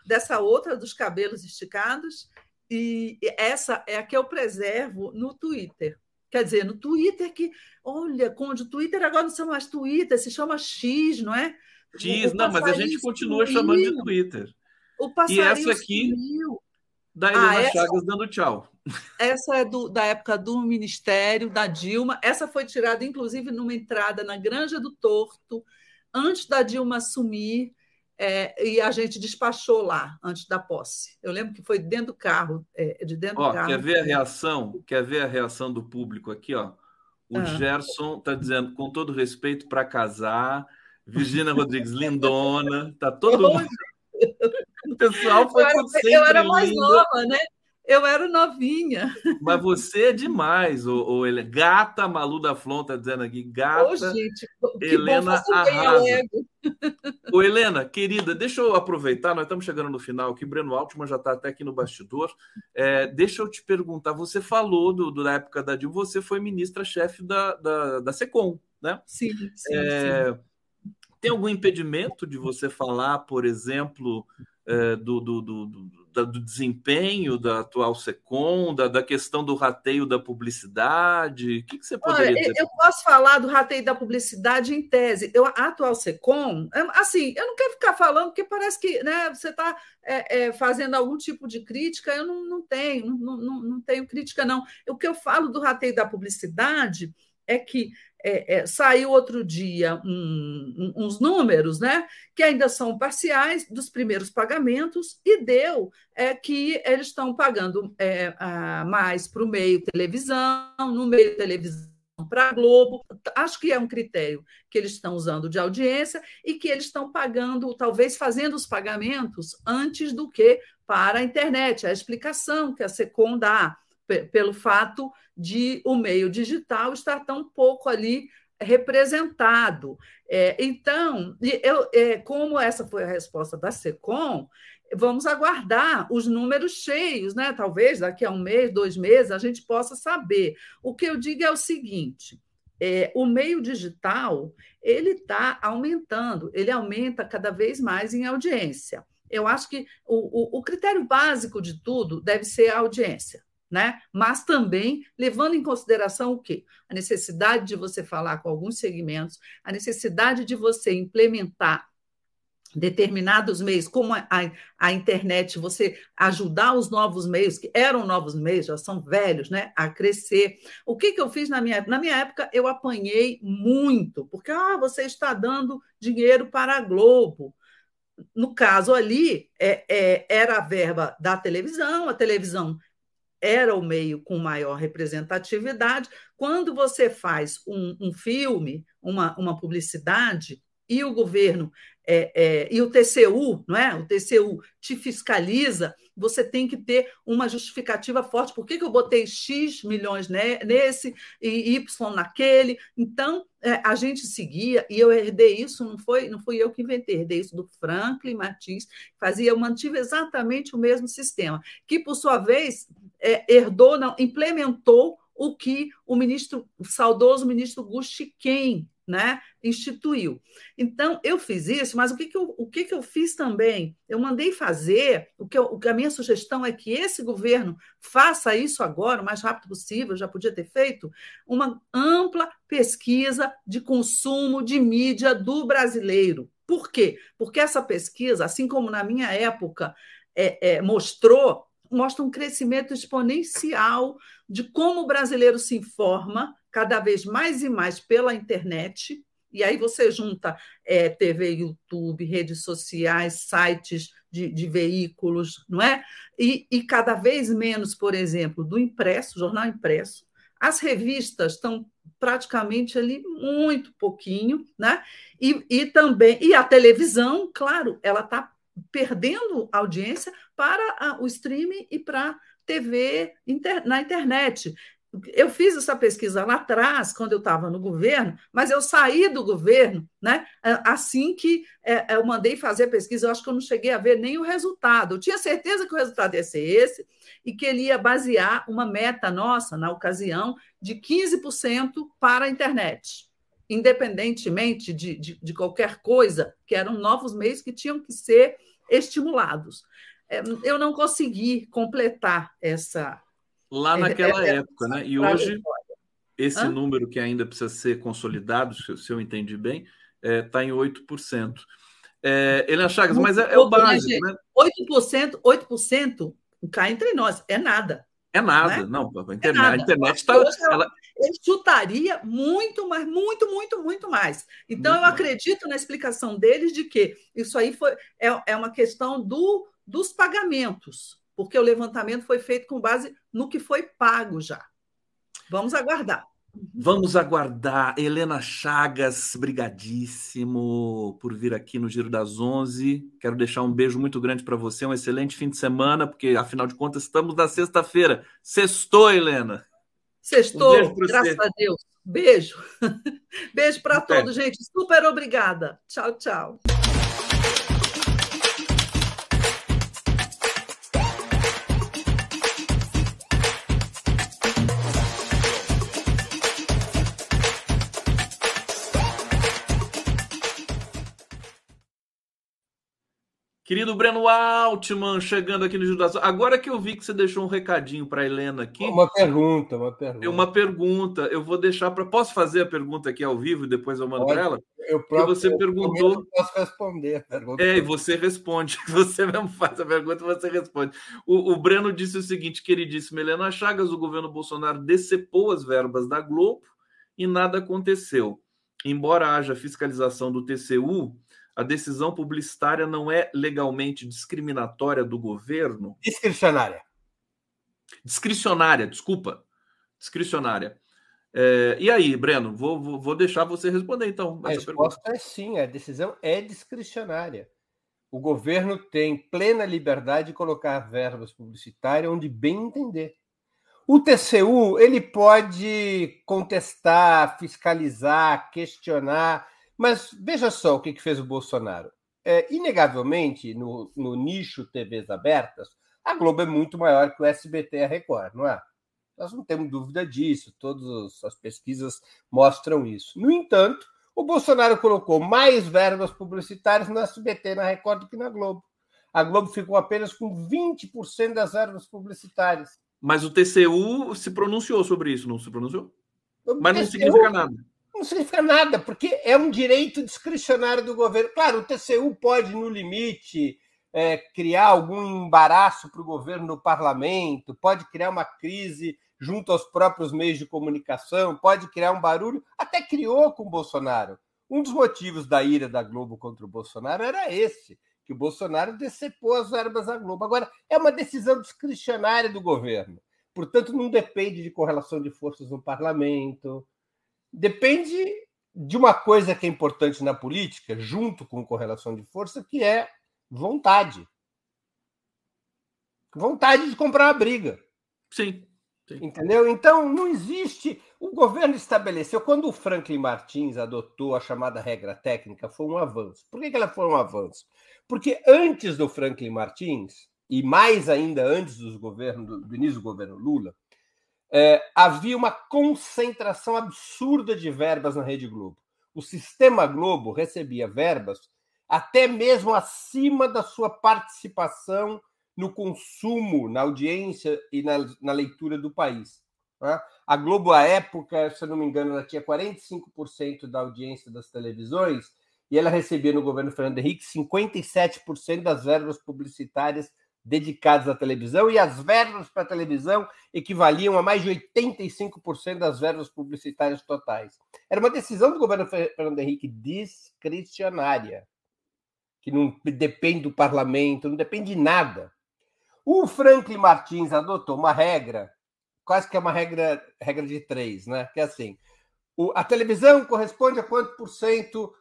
dessa outra, dos cabelos esticados. E essa é a que eu preservo no Twitter. Quer dizer, no Twitter que... Olha, Conde, o Twitter agora não se chama mais Twitter, se chama X, não é? X, não, mas a gente continua chamando de Twitter. O passarinho. E essa aqui, da Helena Chagas dando tchau. Essa é da época do Ministério, da Dilma. Essa foi tirada, inclusive, numa entrada na Granja do Torto, antes da Dilma assumir. E a gente despachou lá antes da posse. Eu lembro que foi dentro do carro, de dentro do carro. Quer ver a reação? Quer ver a reação do público aqui, ó? O Gerson está dizendo, com todo respeito, para casar. Virgínia Rodrigues, lindona. Tá todo mundo. O pessoal foi sempre. Eu era mais nova, né? Eu era novinha. Mas você é demais, Helena. Gata, Malu da Flon está dizendo aqui. Gata, gente, Helena arrasa. Helena, querida, deixa eu aproveitar, nós estamos chegando no final aqui, Breno Altman já está até aqui no bastidor. Deixa eu te perguntar, você falou da época da Dilma, você foi ministra-chefe da SECOM, né? Sim. Tem algum impedimento de você falar, por exemplo... do desempenho da atual SECOM, da questão do rateio da publicidade? O que você poderia dizer? Eu posso falar do rateio da publicidade em tese. A atual SECOM, assim, eu não quero ficar falando, porque parece que, né, você está fazendo algum tipo de crítica. Eu não tenho crítica, não. O que eu falo do rateio da publicidade é que saiu outro dia uns números, né, que ainda são parciais dos primeiros pagamentos, e deu que eles estão pagando mais para o meio televisão, no meio televisão para a Globo. Acho que é um critério que eles estão usando de audiência e que eles estão pagando, talvez fazendo os pagamentos antes do que para a internet. A explicação que a SECOM dá pelo fato de o meio digital estar tão pouco ali representado. Então, como essa foi a resposta da SECOM, vamos aguardar os números cheios, né? Talvez daqui a um mês, 2 meses, a gente possa saber. O que eu digo é o seguinte: o meio digital ele está aumentando, ele aumenta cada vez mais em audiência. Eu acho que o critério básico de tudo deve ser a audiência, né? Mas também levando em consideração o quê? A necessidade de você falar com alguns segmentos, a necessidade de você implementar determinados meios, como a internet, você ajudar os novos meios, que eram novos meios, já são velhos, né, a crescer. O que eu fiz na minha época? Eu apanhei muito, porque você está dando dinheiro para a Globo. No caso ali, era a verba da televisão, a televisão era o meio com maior representatividade. Quando você faz um filme, uma publicidade, e o governo e o TCU, não é? O TCU te fiscaliza, você tem que ter uma justificativa forte. Por que eu botei X milhões nesse e Y naquele? Então, a gente seguia, e eu herdei isso, não fui eu que inventei, herdei isso do Franklin Martins, eu mantive exatamente o mesmo sistema, que, por sua vez, implementou o que o saudoso ministro Guxiquem, né, instituiu. Então, eu fiz isso, mas o que eu fiz também? Eu mandei fazer, a minha sugestão é que esse governo faça isso agora, o mais rápido possível, já podia ter feito, uma ampla pesquisa de consumo de mídia do brasileiro. Por quê? Porque essa pesquisa, assim como na minha época, mostra um crescimento exponencial de como o brasileiro se informa cada vez mais e mais pela internet, e aí você junta TV, YouTube, redes sociais, sites de veículos, não é? E cada vez menos, por exemplo, do impresso, jornal impresso. As revistas estão praticamente ali muito pouquinho, né? E a televisão, claro, ela está perdendo audiência para o streaming e para TV na internet. Eu fiz essa pesquisa lá atrás, quando eu estava no governo, mas eu saí do governo, né, assim que eu mandei fazer a pesquisa. Eu acho que eu não cheguei a ver nem o resultado. Eu tinha certeza que o resultado ia ser esse e que ele ia basear uma meta nossa, na ocasião, de 15% para a internet, independentemente de qualquer coisa, que eram novos meios que tinham que ser estimulados. Eu não consegui completar essa... Lá naquela época, né? E hoje, esse número que ainda precisa ser consolidado, se eu entendi bem, está em 8%. Helena Chagas, mas é o básico, né? 8% cá entre nós, é nada. É nada, não. A internet está... Eu chutaria muito, mas muito mais. Então, eu acredito na explicação deles de que isso aí é uma questão dos pagamentos, porque o levantamento foi feito com base no que foi pago já. Vamos aguardar. Vamos aguardar. Helena Chagas, brigadíssimo por vir aqui no Giro das 11. Quero deixar um beijo muito grande para você, um excelente fim de semana, porque, afinal de contas, estamos na sexta-feira. Sextou, Helena. Sextou, graças a Deus. Beijo. Beijo para todos, gente. Super obrigada. Tchau, tchau. Querido Breno Altman, chegando aqui no Giro das 11. Agora que eu vi que você deixou um recadinho para a Helena aqui... Uma pergunta. Eu vou deixar para... Posso fazer a pergunta aqui ao vivo e depois eu mando para ela? Você perguntou... Eu posso responder a pergunta. E você responde. Você mesmo faz a pergunta e você responde. O Breno disse o seguinte: queridíssima Helena Chagas, o governo Bolsonaro decepou as verbas da Globo e nada aconteceu. Embora haja fiscalização do TCU, a decisão publicitária não é legalmente discriminatória do governo? Discricionária. Discricionária, desculpa. Discricionária. É, e aí, Breno, vou deixar você responder, então. A resposta pergunta. É sim, a decisão é discricionária. O governo tem plena liberdade de colocar verbas publicitárias onde bem entender. O TCU ele pode contestar, fiscalizar, questionar, mas veja só o que fez o Bolsonaro. É, inegavelmente, no nicho TVs abertas, a Globo é muito maior que o SBT e a Record, não é? Nós não temos dúvida disso, todas as pesquisas mostram isso. No entanto, o Bolsonaro colocou mais verbas publicitárias no SBT, na Record, do que na Globo. A Globo ficou apenas com 20% das verbas publicitárias. Mas o TCU se pronunciou sobre isso, não se pronunciou? Mas não significa nada. Não significa nada, porque é um direito discricionário do governo. Claro, o TCU pode, no limite... criar algum embaraço para o governo no parlamento, pode criar uma crise junto aos próprios meios de comunicação, pode criar um barulho, até criou com o Bolsonaro. Um dos motivos da ira da Globo contra o Bolsonaro era esse, que o Bolsonaro decepou as verbas da Globo. Agora, é uma decisão discricionária do governo, portanto, não depende de correlação de forças no parlamento, depende de uma coisa que é importante na política, junto com correlação de força, que é vontade. Vontade de comprar uma briga. Sim, sim. Entendeu? Então, não existe... O governo estabeleceu... Quando o Franklin Martins adotou a chamada regra técnica, foi um avanço. Por que ela foi um avanço? Porque antes do Franklin Martins, e mais ainda antes do início do governo Lula, havia uma concentração absurda de verbas na Rede Globo. O Sistema Globo recebia verbas até mesmo acima da sua participação no consumo, na audiência e na leitura do país. Né? A Globo, à época, se eu não me engano, ela tinha 45% da audiência das televisões e ela recebia no governo Fernando Henrique 57% das verbas publicitárias dedicadas à televisão, e as verbas para a televisão equivaliam a mais de 85% das verbas publicitárias totais. Era uma decisão do governo Fernando Henrique discricionária, que não depende do parlamento, não depende de nada. O Franklin Martins adotou uma regra, quase que é uma regra de três, né? Que é assim, a televisão corresponde a quanto por cento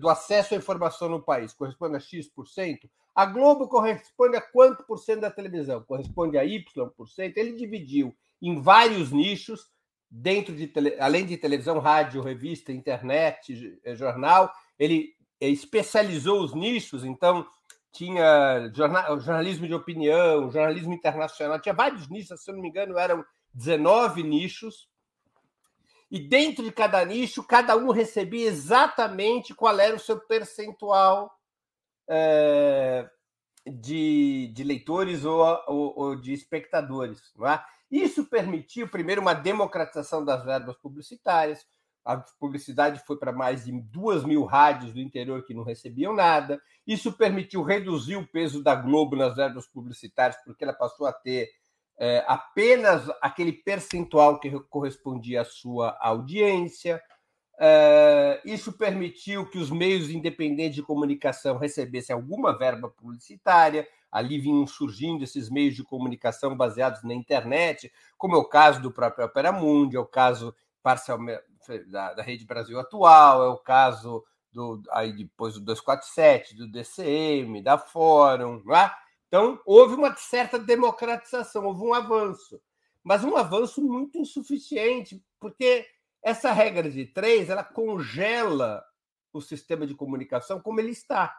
do acesso à informação no país? Corresponde a X%. A Globo corresponde a quanto por cento da televisão? Corresponde a Y%. Ele dividiu em vários nichos, dentro de além de televisão, rádio, revista, internet, jornal, ele especializou os nichos, então tinha jornalismo de opinião, jornalismo internacional, tinha vários nichos, se eu não me engano, eram 19 nichos, e dentro de cada nicho, cada um recebia exatamente qual era o seu percentual de leitores ou de espectadores. Não é? Isso permitiu, primeiro, uma democratização das verbas publicitárias. A publicidade foi para mais de 2.000 rádios do interior que não recebiam nada. Isso permitiu reduzir o peso da Globo nas verbas publicitárias, porque ela passou a ter apenas aquele percentual que correspondia à sua audiência. Isso permitiu que os meios independentes de comunicação recebessem alguma verba publicitária. Ali vinham surgindo esses meios de comunicação baseados na internet, como é o caso do próprio Opera Mundi, é o caso parcialmente da Rede Brasil Atual, é o caso aí depois do 247, do DCM, da Fórum. Não é? Então, houve uma certa democratização, houve um avanço, mas um avanço muito insuficiente, porque essa regra de três ela congela o sistema de comunicação como ele está.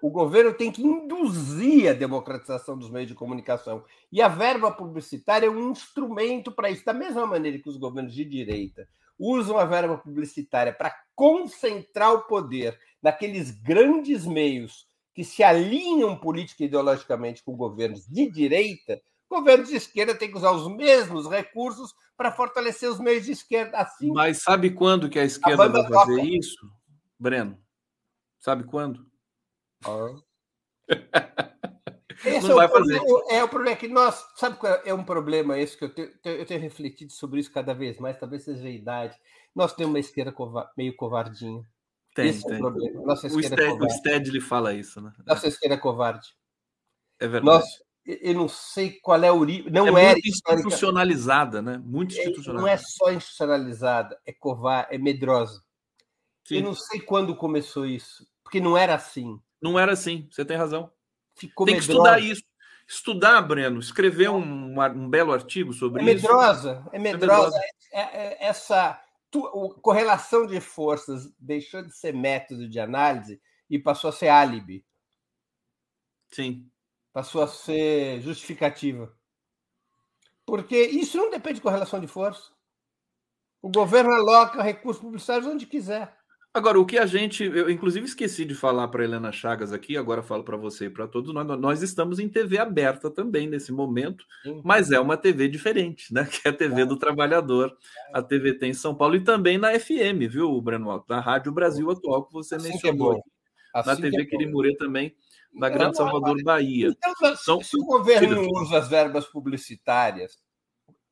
O governo tem que induzir a democratização dos meios de comunicação. E a verba publicitária é um instrumento para isso. Da mesma maneira que os governos de direita usam a verba publicitária para concentrar o poder naqueles grandes meios que se alinham política e ideologicamente com governos de direita, governos de esquerda têm que usar os mesmos recursos para fortalecer os meios de esquerda. Assim, mas sabe quando que a esquerda vai fazer isso, Breno? Sabe quando? Esse não vai fazer. É o problema que nós... Sabe qual é um problema esse que eu tenho refletido sobre isso cada vez mais, talvez seja a idade. Nós temos uma esquerda meio covardinha. Esse é o problema. Nossa esquerda é covarde. O Stedley fala isso, né? Nossa esquerda é covarde. É verdade. Eu não sei qual é a origem. É muito institucionalizada, né? Muito institucionalizada. Não é só institucionalizada, é covarde, é medrosa. Sim. Eu não sei quando começou isso, porque não era assim. Não era assim, você tem razão. Ficou medrosa. Tem que estudar isso. Estudar, Breno, escrever um belo artigo sobre isso. É medrosa. Essa correlação de forças deixou de ser método de análise e passou a ser álibi. Sim. Passou a ser justificativa. Porque isso não depende de correlação de força. O governo aloca recursos publicitários onde quiser. Agora, eu inclusive esqueci de falar para a Helena Chagas aqui, agora falo para você e para todos nós, estamos em TV aberta também nesse momento, sim, mas é uma TV diferente, né? Que é a TV do Trabalhador, a TVT em São Paulo e também na FM, viu, Breno Alto? Na Rádio Brasil Atual, que você mencionou. Na TV Quirimurê também, na Grande Salvador, Bahia. Então, se o governo usa as verbas publicitárias,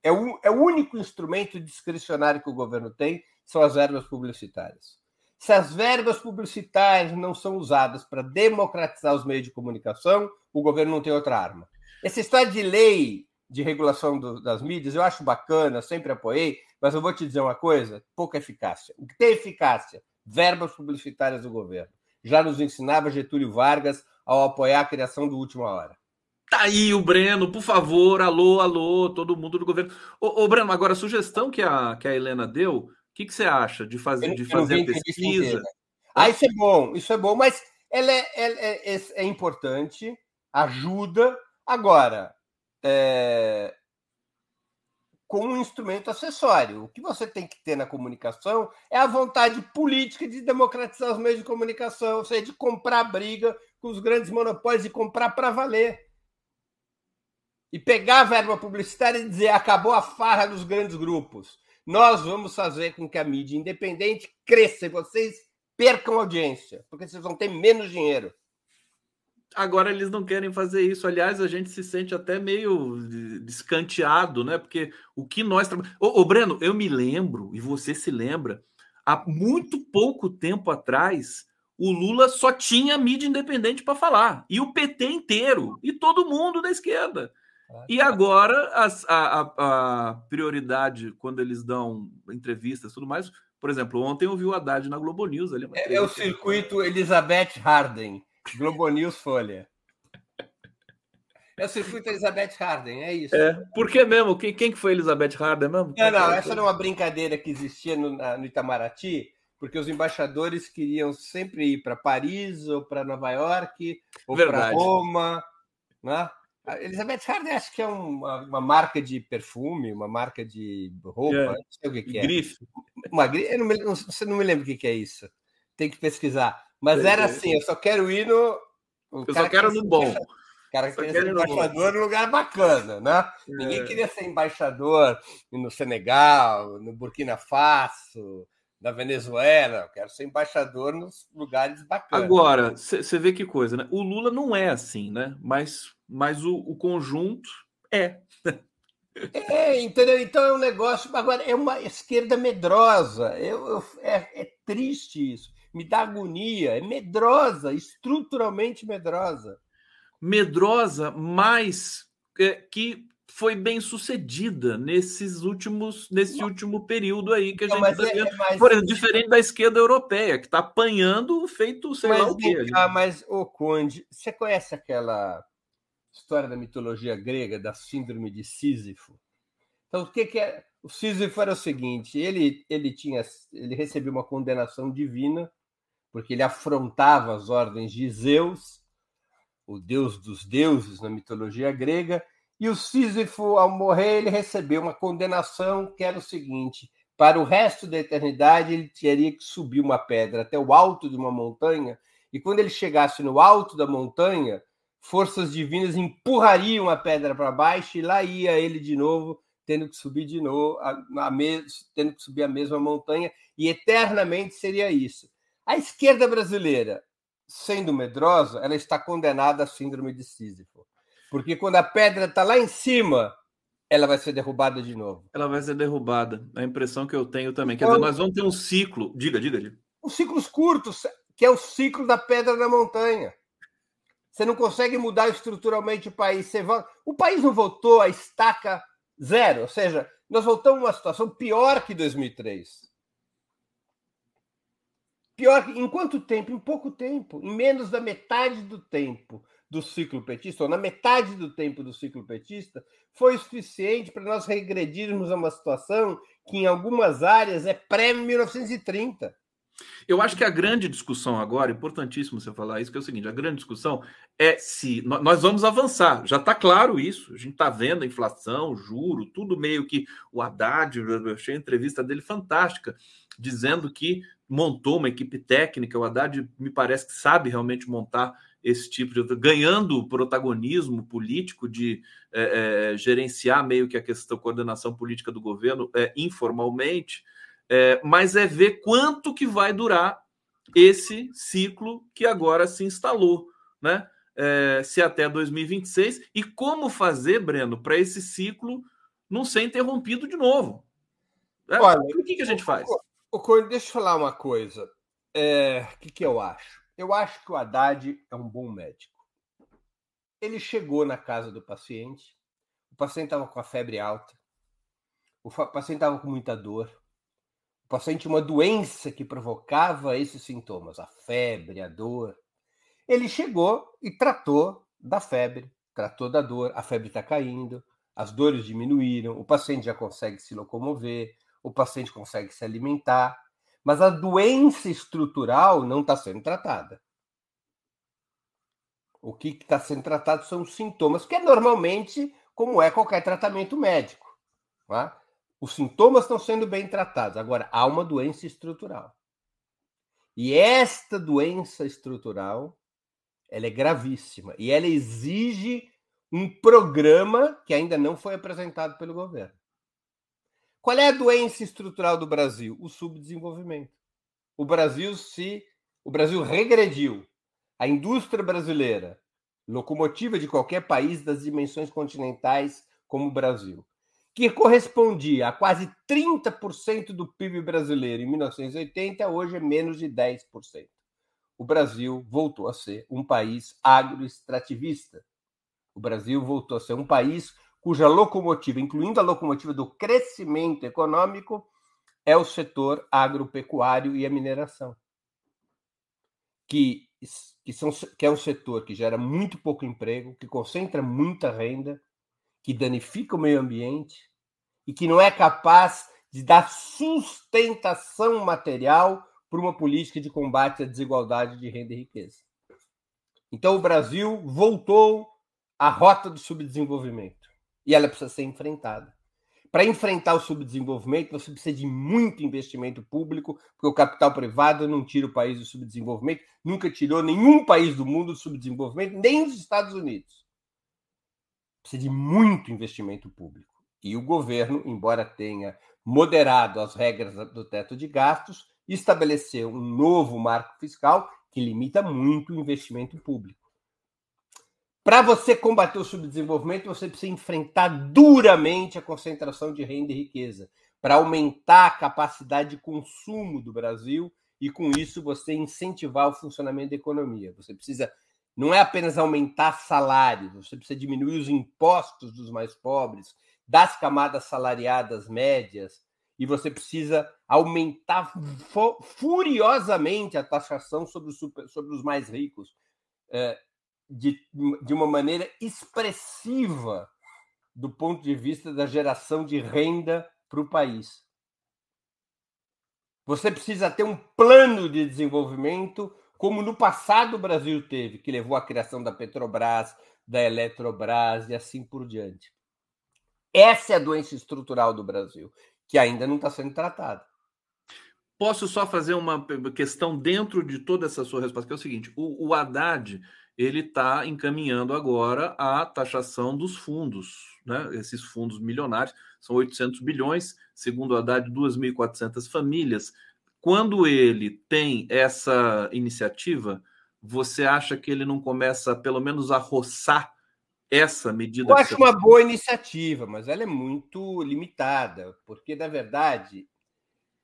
é o único instrumento discricionário que o governo tem, são as verbas publicitárias. Se as verbas publicitárias não são usadas para democratizar os meios de comunicação, o governo não tem outra arma. Essa história de lei de regulação das mídias, eu acho bacana, sempre apoiei, mas eu vou te dizer uma coisa, pouca eficácia. O que tem eficácia? Verbas publicitárias do governo. Já nos ensinava Getúlio Vargas ao apoiar a criação do Última Hora. Tá aí o Breno, por favor, alô, todo mundo do governo. Ô Breno, agora a sugestão que a Helena deu, o que você acha de fazer a pesquisa? Isso é bom, mas ela é importante, ajuda. Agora, com um instrumento acessório. O que você tem que ter na comunicação é a vontade política de democratizar os meios de comunicação, ou seja, de comprar briga com os grandes monopólios e comprar para valer. E pegar a verba publicitária e dizer acabou a farra dos grandes grupos. Nós vamos fazer com que a mídia independente cresça e vocês percam audiência, porque vocês vão ter menos dinheiro. Agora eles não querem fazer isso. Aliás, a gente se sente até meio escanteado, né? Porque o que nós... Ô, Breno, eu me lembro, e você se lembra, há muito pouco tempo atrás... O Lula só tinha mídia independente para falar. E o PT inteiro. E todo mundo da esquerda. E agora a prioridade, quando eles dão entrevistas e tudo mais... Por exemplo, ontem eu vi o Haddad na Globo News. Ali, é o circuito Elizabeth Harden. Globo News Folha. É o circuito Elizabeth Harden, é isso. É, por que mesmo? Quem que foi Elizabeth Harden mesmo? Não, essa era uma brincadeira que existia no Itamaraty... Porque os embaixadores queriam sempre ir para Paris, ou para Nova York, ou para Roma. Né? A Elizabeth Harden acho que é uma marca de perfume, uma marca de roupa, não sei o que é. Grife. Eu não me lembro o que é isso. Tem que pesquisar. Mas era assim, eu só quero ir no... Eu só quero no bom. O cara que queria ser embaixador num lugar bacana, né? Ninguém queria ser embaixador no Senegal, no Burkina Faso... Da Venezuela, eu quero ser embaixador nos lugares bacanas. Agora, você vê que coisa, né? O Lula não é assim, né? Mas o conjunto é. Entendeu? Então é um negócio... Agora, é uma esquerda medrosa. É triste isso. Me dá agonia. É medrosa, estruturalmente medrosa. Medrosa, mas que... foi bem sucedida nesse último período aí que a gente está vendo. Por exemplo, diferente da esquerda europeia, que está apanhando feito sei lá o quê. Mas, ô Conde, você conhece aquela história da mitologia grega, da síndrome de Sísifo? Então, o que é? O Sísifo era o seguinte, ele recebeu uma condenação divina, porque ele afrontava as ordens de Zeus, o deus dos deuses na mitologia grega. E o Sísifo, ao morrer, ele recebeu uma condenação que era o seguinte: para o resto da eternidade, ele teria que subir uma pedra até o alto de uma montanha, e quando ele chegasse no alto da montanha, forças divinas empurrariam a pedra para baixo, e lá ia ele de novo, tendo que subir a mesma montanha, e eternamente seria isso. A esquerda brasileira, sendo medrosa, ela está condenada à síndrome de Sísifo. Porque quando a pedra está lá em cima, ela vai ser derrubada de novo. Ela vai ser derrubada. A impressão que eu tenho também. Então, quer dizer, nós vamos ter um ciclo... Diga. Os ciclos curtos, que é o ciclo da pedra na montanha. Você não consegue mudar estruturalmente o país. O país não voltou à estaca zero. Ou seja, nós voltamos a uma situação pior que 2003. Pior que... Em quanto tempo? Em pouco tempo. Em menos da metade do tempo do ciclo petista, ou na metade do tempo do ciclo petista, foi o suficiente para nós regredirmos a uma situação que, em algumas áreas, é pré-1930. Eu acho que a grande discussão agora, importantíssimo você falar isso, que é o seguinte, a grande discussão é se nós vamos avançar, já está claro isso, a gente está vendo a inflação, juro, tudo meio que o Haddad, eu achei a entrevista dele fantástica, dizendo que montou uma equipe técnica, o Haddad me parece que sabe realmente montar esse tipo de... ganhando protagonismo político de gerenciar meio que a questão, coordenação política do governo informalmente, mas é ver quanto que vai durar esse ciclo que agora se instalou, né? Se até 2026, e como fazer, Breno, para esse ciclo não ser interrompido de novo. Olha, o que a gente faz? Deixa eu falar uma coisa. O que eu acho? Eu acho que o Haddad é um bom médico. Ele chegou na casa do paciente, o paciente estava com a febre alta, o paciente estava com muita dor, o paciente tinha uma doença que provocava esses sintomas, a febre, a dor. Ele chegou e tratou da febre, tratou da dor, a febre está caindo, as dores diminuíram, o paciente já consegue se locomover, o paciente consegue se alimentar, mas a doença estrutural não está sendo tratada. O que está sendo tratado são os sintomas, que é normalmente como é qualquer tratamento médico. Tá? Os sintomas estão sendo bem tratados. Agora, há uma doença estrutural. E esta doença estrutural, ela é gravíssima. E ela exige um programa que ainda não foi apresentado pelo governo. Qual é a doença estrutural do Brasil? O subdesenvolvimento. O Brasil regrediu. A indústria brasileira, locomotiva de qualquer país das dimensões continentais como o Brasil, que correspondia a quase 30% do PIB brasileiro em 1980, hoje é menos de 10%. O Brasil voltou a ser um país agroextrativista. O Brasil voltou a ser um país cuja locomotiva, incluindo a locomotiva do crescimento econômico, é o setor agropecuário e a mineração, que é um setor que gera muito pouco emprego, que concentra muita renda, que danifica o meio ambiente e que não é capaz de dar sustentação material para uma política de combate à desigualdade de renda e riqueza. Então, o Brasil voltou à rota do subdesenvolvimento. E ela precisa ser enfrentada. Para enfrentar o subdesenvolvimento, você precisa de muito investimento público, porque o capital privado não tira o país do subdesenvolvimento, nunca tirou nenhum país do mundo do subdesenvolvimento, nem os Estados Unidos. Precisa de muito investimento público. E o governo, embora tenha moderado as regras do teto de gastos, estabeleceu um novo marco fiscal que limita muito o investimento público. Para você combater o subdesenvolvimento, você precisa enfrentar duramente a concentração de renda e riqueza, para aumentar a capacidade de consumo do Brasil e, com isso, você incentivar o funcionamento da economia. Você precisa, não é apenas aumentar salários, você precisa diminuir os impostos dos mais pobres, das camadas salariadas médias, e você precisa aumentar furiosamente a taxação sobre os mais ricos. De uma maneira expressiva do ponto de vista da geração de renda para o país. Você precisa ter um plano de desenvolvimento, como no passado o Brasil teve, que levou à criação da Petrobras, da Eletrobras e assim por diante. Essa é a doença estrutural do Brasil, que ainda não está sendo tratada. Posso só fazer uma questão dentro de toda essa sua resposta, que é o seguinte, o Haddad... ele está encaminhando agora a taxação dos fundos, né? Esses fundos milionários, são 800 bilhões, segundo a Haddad, 2.400 famílias. Quando ele tem essa iniciativa, você acha que ele não começa, pelo menos, a roçar essa medida... Eu acho uma boa iniciativa, mas ela é muito limitada, porque, na verdade,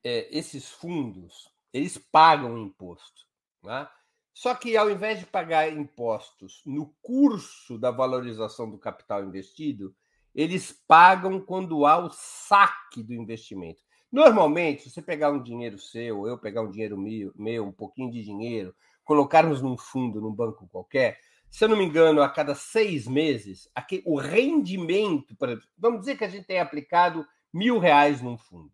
esses fundos, eles pagam imposto. Né? Só que, ao invés de pagar impostos no curso da valorização do capital investido, eles pagam quando há o saque do investimento. Normalmente, se você pegar um dinheiro seu, eu pegar um dinheiro meu, um pouquinho de dinheiro, colocarmos num fundo, num banco qualquer, se eu não me engano, a cada 6 meses, o rendimento... Vamos dizer que a gente tem aplicado R$1.000 num fundo.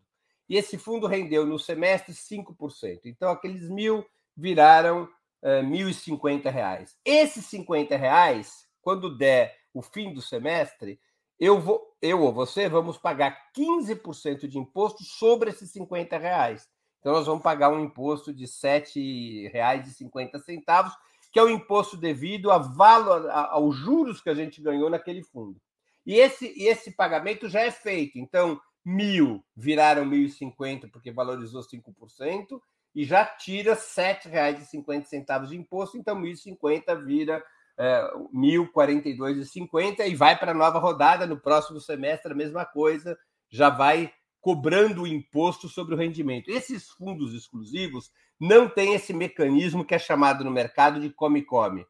E esse fundo rendeu no semestre 5%. Então, aqueles R$1.000 viraram R$1.050. Esses R$50, quando der o fim do semestre, eu ou você vamos pagar 15% de imposto sobre esses R$50. Então, nós vamos pagar um imposto de R$7,50, que é o imposto devido aos juros que a gente ganhou naquele fundo. E esse pagamento já é feito. Então, 1.000 viraram 1.050 porque valorizou 5% e já tira R$7,50 de imposto. Então, 1.050 vira R$1.042,50 e vai para a nova rodada. No próximo semestre, a mesma coisa, já vai cobrando o imposto sobre o rendimento. Esses fundos exclusivos não têm esse mecanismo que é chamado no mercado de come-come.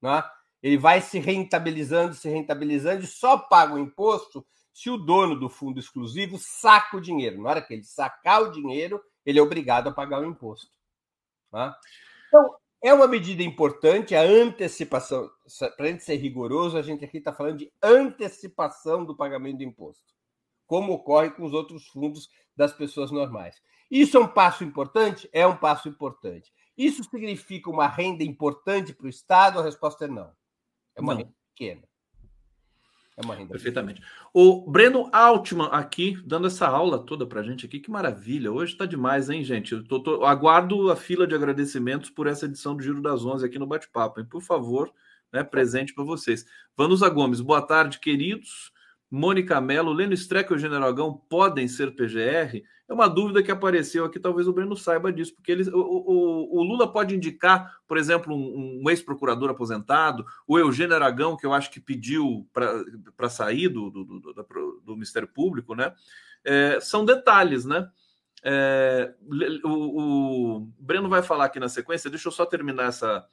Né? Ele vai se rentabilizando e só paga o imposto se o dono do fundo exclusivo saca o dinheiro. Na hora que ele sacar o dinheiro, ele é obrigado a pagar o imposto. Né? Então, é uma medida importante, a antecipação. Para a gente ser rigoroso, a gente aqui está falando de antecipação do pagamento do imposto, como ocorre com os outros fundos das pessoas normais. Isso é um passo importante? É um passo importante. Isso significa uma renda importante para o Estado? A resposta é não. É uma renda pequena. É uma renda perfeitamente pequena. O Breno Altman aqui, dando essa aula toda para a gente aqui. Que maravilha. Hoje está demais, hein, gente? Eu aguardo a fila de agradecimentos por essa edição do Giro das 11 aqui no Bate-Papo. E, por favor, né, presente para vocês. Vanusa Gomes, boa tarde, queridos. Mônica Mello, Leno Streck e o General Agão podem ser PGR? É uma dúvida que apareceu aqui, talvez o Breno saiba disso, porque o Lula pode indicar, por exemplo, um ex-procurador aposentado, o Eugênio Aragão, que eu acho que pediu para sair do Ministério Público, né? São detalhes, né? O Breno vai falar aqui na sequência, deixa eu só terminar essa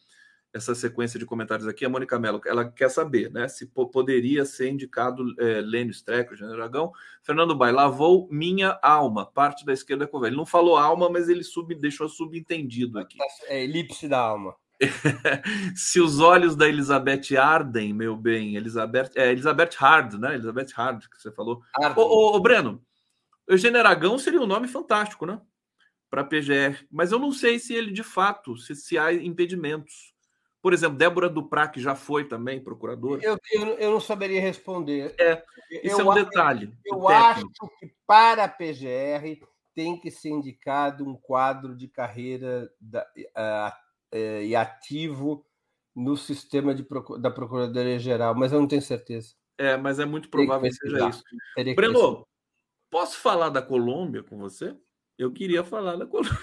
sequência de comentários aqui. A Mônica Mello, ela quer saber, né, se poderia ser indicado Lênio Streck, o General Agão. Fernando Baile, lavou minha alma, parte da esquerda com ele. Não falou alma, mas ele deixou subentendido aqui. É elipse da alma. Se os olhos da Elizabeth ardem, meu bem, Elizabeth Hard, né? Elizabeth Hard, que você falou. Ô, Breno, o General Agão seria um nome fantástico, né? Para PGR. Mas eu não sei se ele, de fato, se há impedimentos. Por exemplo, Débora Duprá, que já foi também procuradora. Eu não saberia responder. Isso é um detalhe. Eu acho que para a PGR tem que ser indicado um quadro de carreira e ativo no sistema da Procuradoria-Geral, mas eu não tenho certeza. Mas é muito provável que seja isso. Breno, posso falar da Colômbia com você? Eu queria falar da Colômbia.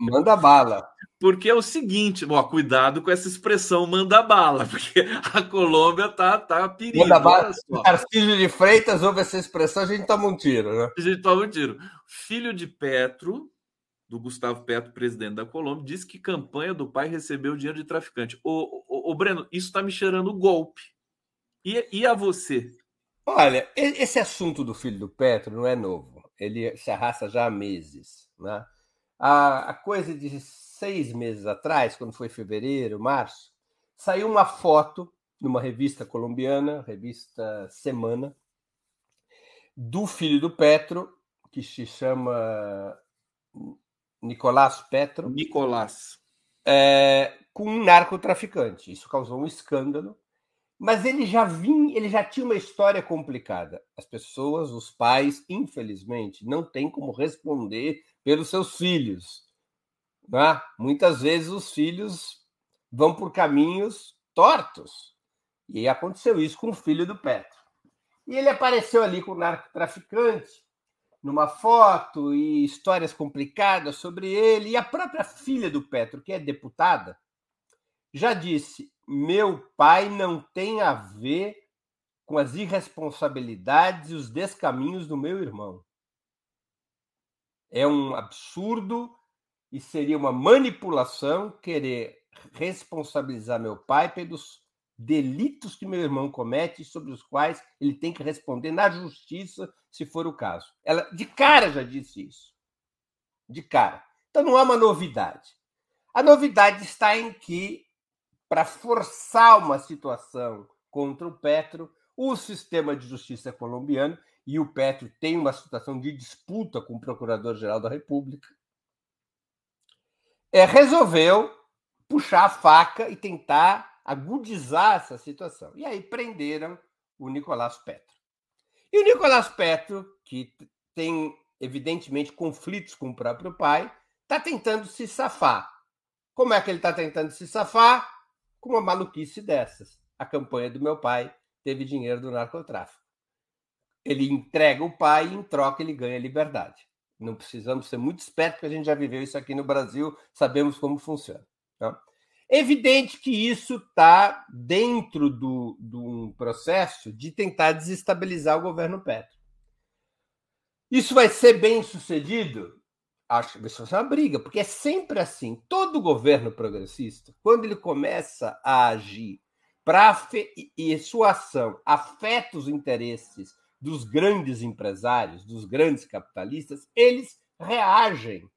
Manda bala. Porque é o seguinte, ó, cuidado com essa expressão manda bala, porque a Colômbia tá perigo. Manda bala, Tarcísio de Freitas ouve essa expressão, a gente toma um tiro, né? A gente toma um tiro. Filho de Petro, do Gustavo Petro, presidente da Colômbia, disse que campanha do pai recebeu dinheiro de traficante. Ô Breno, isso está me cheirando golpe. E a você? Olha, esse assunto do filho do Petro não é novo. Ele se arrasta já há meses, né? A coisa de 6 meses atrás, quando foi fevereiro, março, saiu uma foto numa revista colombiana, revista Semana, do filho do Petro, que se chama Nicolás Petro. Nicolás. Com um narcotraficante. Isso causou um escândalo. Mas ele já tinha uma história complicada. As pessoas, os pais, infelizmente, não têm como responder pelos seus filhos. Né? Muitas vezes os filhos vão por caminhos tortos. E aconteceu isso com o filho do Petro. E ele apareceu ali com o narcotraficante, numa foto, e histórias complicadas sobre ele. E a própria filha do Petro, que é deputada, já disse: meu pai não tem a ver com as irresponsabilidades e os descaminhos do meu irmão. É um absurdo e seria uma manipulação querer responsabilizar meu pai pelos delitos que meu irmão comete e sobre os quais ele tem que responder na justiça, se for o caso. Ela, de cara, já disse isso. De cara. Então, não há uma novidade. A novidade está em que, para forçar uma situação contra o Petro, o sistema de justiça colombiano, e o Petro tem uma situação de disputa com o Procurador-Geral da República, resolveu puxar a faca e tentar agudizar essa situação. E aí prenderam o Nicolás Petro. E o Nicolás Petro, que tem, evidentemente, conflitos com o próprio pai, está tentando se safar. Como é que ele está tentando se safar? Com uma maluquice dessas. A campanha do meu pai teve dinheiro do narcotráfico. Ele entrega o pai e, em troca, ele ganha liberdade. Não precisamos ser muito espertos, porque a gente já viveu isso aqui no Brasil, sabemos como funciona. Tá? Evidente que isso está dentro de um processo de tentar desestabilizar o governo Petro. Isso vai ser bem sucedido? Acho que vai ser uma briga, porque é sempre assim. Todo governo progressista, quando ele começa a agir e sua ação afeta os interesses dos grandes empresários, dos grandes capitalistas, eles reagem.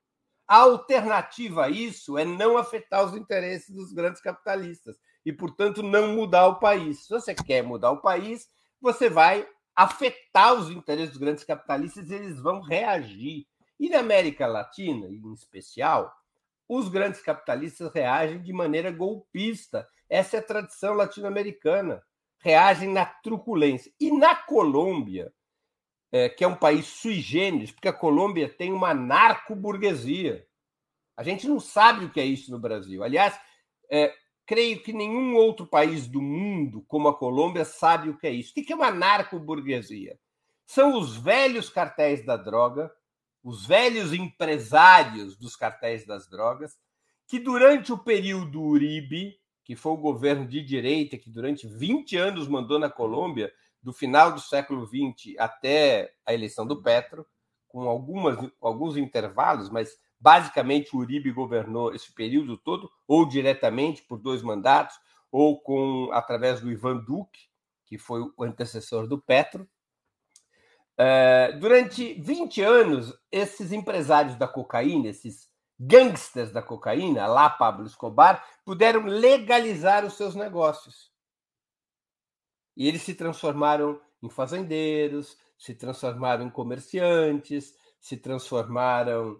A alternativa a isso é não afetar os interesses dos grandes capitalistas e, portanto, não mudar o país. Se você quer mudar o país, você vai afetar os interesses dos grandes capitalistas e eles vão reagir. E na América Latina, em especial, os grandes capitalistas reagem de maneira golpista. Essa é a tradição latino-americana. Reagem na truculência. E na Colômbia, que é um país sui generis, porque a Colômbia tem uma narcoburguesia. A gente não sabe o que é isso no Brasil. Aliás, creio que nenhum outro país do mundo, como a Colômbia, sabe o que é isso. O que é uma narcoburguesia? São os velhos cartéis da droga, os velhos empresários dos cartéis das drogas, que durante o período Uribe, que foi o governo de direita que durante 20 anos mandou na Colômbia, do final do século XX até a eleição do Petro, com alguns intervalos, mas basicamente o Uribe governou esse período todo, ou diretamente por 2 mandatos, ou através do Ivan Duque, que foi o antecessor do Petro. Durante 20 anos, esses empresários da cocaína, esses gangsters da cocaína, lá Pablo Escobar, puderam legalizar os seus negócios. E eles se transformaram em fazendeiros, se transformaram em comerciantes, se transformaram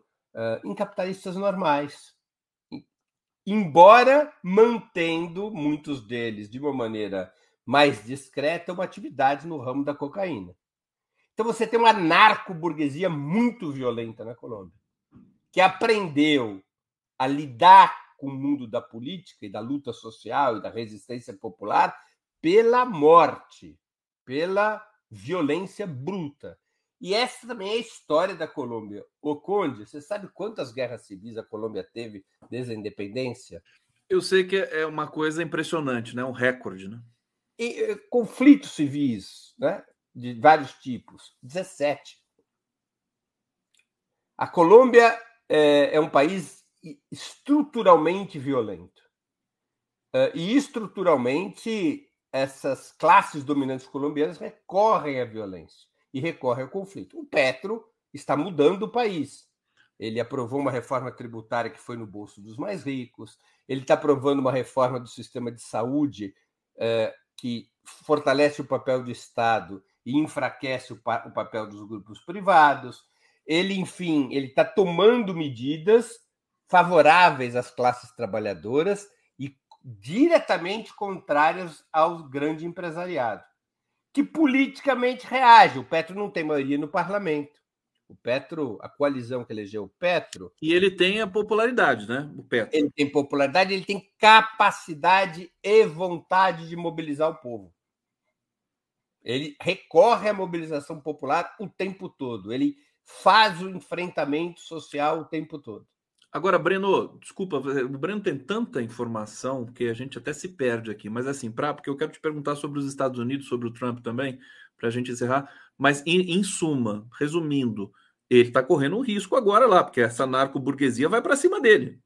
em capitalistas normais. Embora mantendo, muitos deles, de uma maneira mais discreta, uma atividade no ramo da cocaína. Então você tem uma narcoburguesia muito violenta na Colômbia, que aprendeu a lidar com o mundo da política e da luta social e da resistência popular pela morte, pela violência bruta. E essa também é a história da Colômbia. Ô Conde, você sabe quantas guerras civis a Colômbia teve desde a independência? Eu sei que é uma coisa impressionante, né? Um recorde, né? E conflitos civis, né? De vários tipos, 17. A Colômbia é um país estruturalmente violento. E estruturalmente, essas classes dominantes colombianas recorrem à violência e recorrem ao conflito. O Petro está mudando o país. Ele aprovou uma reforma tributária que foi no bolso dos mais ricos. Ele está aprovando uma reforma do sistema de saúde que fortalece o papel do Estado e enfraquece o papel dos grupos privados. Ele, enfim, ele está tomando medidas favoráveis às classes trabalhadoras e diretamente contrárias ao grande empresariado, que politicamente reage. O Petro não tem maioria no parlamento. O Petro, a coalizão que elegeu o Petro... E ele tem a popularidade, né? O Petro. Ele tem popularidade, ele tem capacidade e vontade de mobilizar o povo. Ele recorre à mobilização popular o tempo todo. Ele faz o enfrentamento social o tempo todo. Agora, Breno, desculpa, o Breno tem tanta informação que a gente até se perde aqui, mas assim, porque eu quero te perguntar sobre os Estados Unidos, sobre o Trump também, para a gente encerrar, mas em suma, resumindo, ele está correndo um risco agora lá, porque essa narco-burguesia vai para cima dele.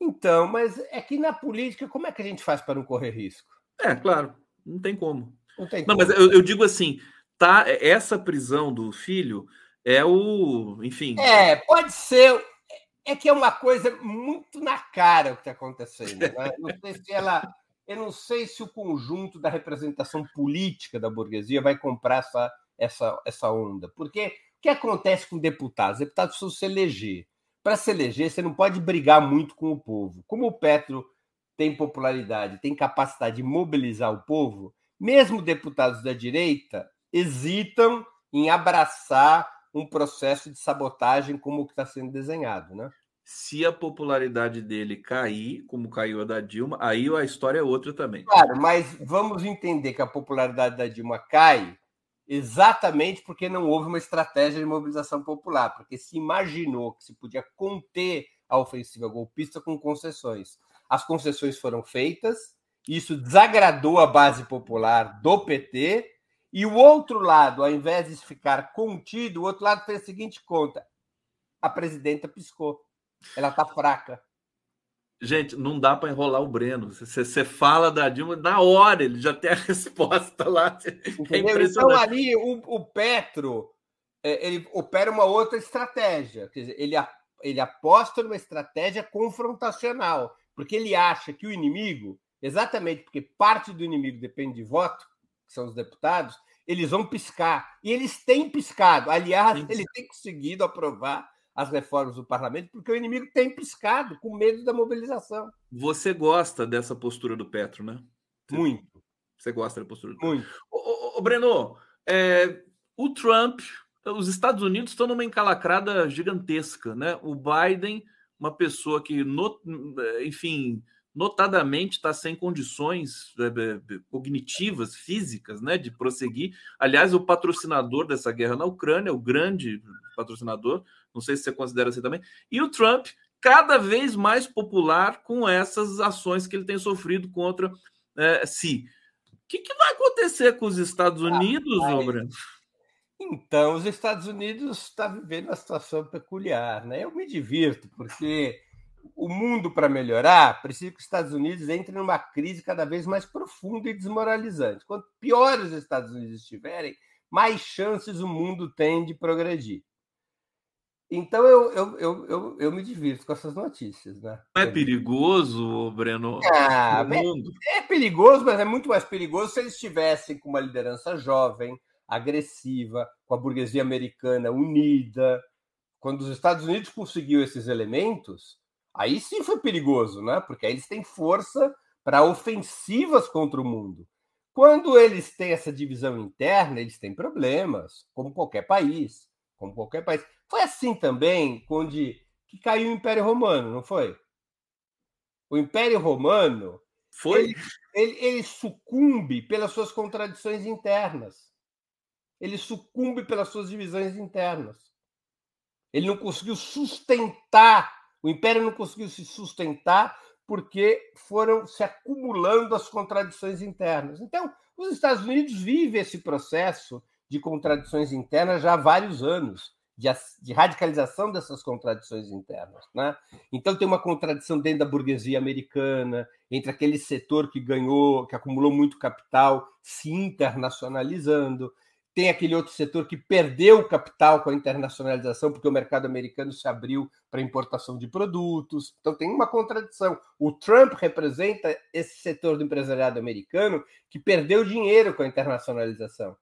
Então, mas é que na política, como é que a gente faz para não correr risco? É, claro, não tem como. Não tem como. Não, mas eu digo assim, tá, essa prisão do filho é o... Enfim... É, pode ser... É que é uma coisa muito na cara o que está acontecendo. Né? Eu não sei se o conjunto da representação política da burguesia vai comprar essa onda. Porque o que acontece com deputados? Deputados precisam se eleger. Para se eleger, você não pode brigar muito com o povo. Como o Petro tem popularidade, tem capacidade de mobilizar o povo, mesmo deputados da direita hesitam em abraçar um processo de sabotagem como o que está sendo desenhado, né? Se a popularidade dele cair, como caiu a da Dilma, aí a história é outra também. Claro, mas vamos entender que a popularidade da Dilma cai exatamente porque não houve uma estratégia de mobilização popular, porque se imaginou que se podia conter a ofensiva golpista com concessões. As concessões foram feitas, isso desagradou a base popular do PT. E o outro lado, ao invés de ficar contido, o outro lado fez a seguinte conta. A presidenta piscou. Ela está fraca. Gente, não dá para enrolar o Breno. Você fala da Dilma, na hora ele já tem a resposta lá. É impressionante. Então, ali, o Petro ele opera uma outra estratégia. Quer dizer, ele aposta numa estratégia confrontacional, porque ele acha que o inimigo, exatamente porque parte do inimigo depende de voto, que são os deputados, eles vão piscar. E eles têm piscado. Aliás, ele tem conseguido aprovar as reformas do parlamento porque o inimigo tem piscado com medo da mobilização. Você gosta dessa postura do Petro, né? Muito. Você gosta da postura do Petro. Muito. Ô, Breno, o Trump, os Estados Unidos estão numa encalacrada gigantesca, né? O Biden, uma pessoa que, enfim... notadamente está sem condições cognitivas, físicas, né, de prosseguir. Aliás, o patrocinador dessa guerra na Ucrânia, o grande patrocinador, não sei se você considera assim também, e o Trump cada vez mais popular com essas ações que ele tem sofrido contra si. O que vai acontecer com os Estados Unidos, Breno? Então, os Estados Unidos está vivendo uma situação peculiar, né? Eu me divirto, porque... O mundo, para melhorar, precisa que os Estados Unidos entrem numa crise cada vez mais profunda e desmoralizante. Quanto piores os Estados Unidos estiverem, mais chances o mundo tem de progredir. Então, eu me divirto com essas notícias. Né? Não é perigoso, Breno? É perigoso, mas é muito mais perigoso se eles estivessem com uma liderança jovem, agressiva, com a burguesia americana unida. Quando os Estados Unidos conseguiu esses elementos, aí sim foi perigoso, né? Porque aí eles têm força para ofensivas contra o mundo. Quando eles têm essa divisão interna, eles têm problemas, como qualquer país. Foi assim também quando que caiu o Império Romano, não foi? O Império Romano ele sucumbe pelas suas contradições internas. Ele sucumbe pelas suas divisões internas. Ele não conseguiu sustentar. O Império não conseguiu se sustentar porque foram se acumulando as contradições internas. Então, os Estados Unidos vivem esse processo de contradições internas já há vários anos, de radicalização dessas contradições internas. Né? Então, tem uma contradição dentro da burguesia americana, entre aquele setor que acumulou muito capital, se internacionalizando. Tem aquele outro setor que perdeu o capital com a internacionalização porque o mercado americano se abriu para importação de produtos. Então, tem uma contradição. O Trump representa esse setor do empresariado americano que perdeu dinheiro com a internacionalização,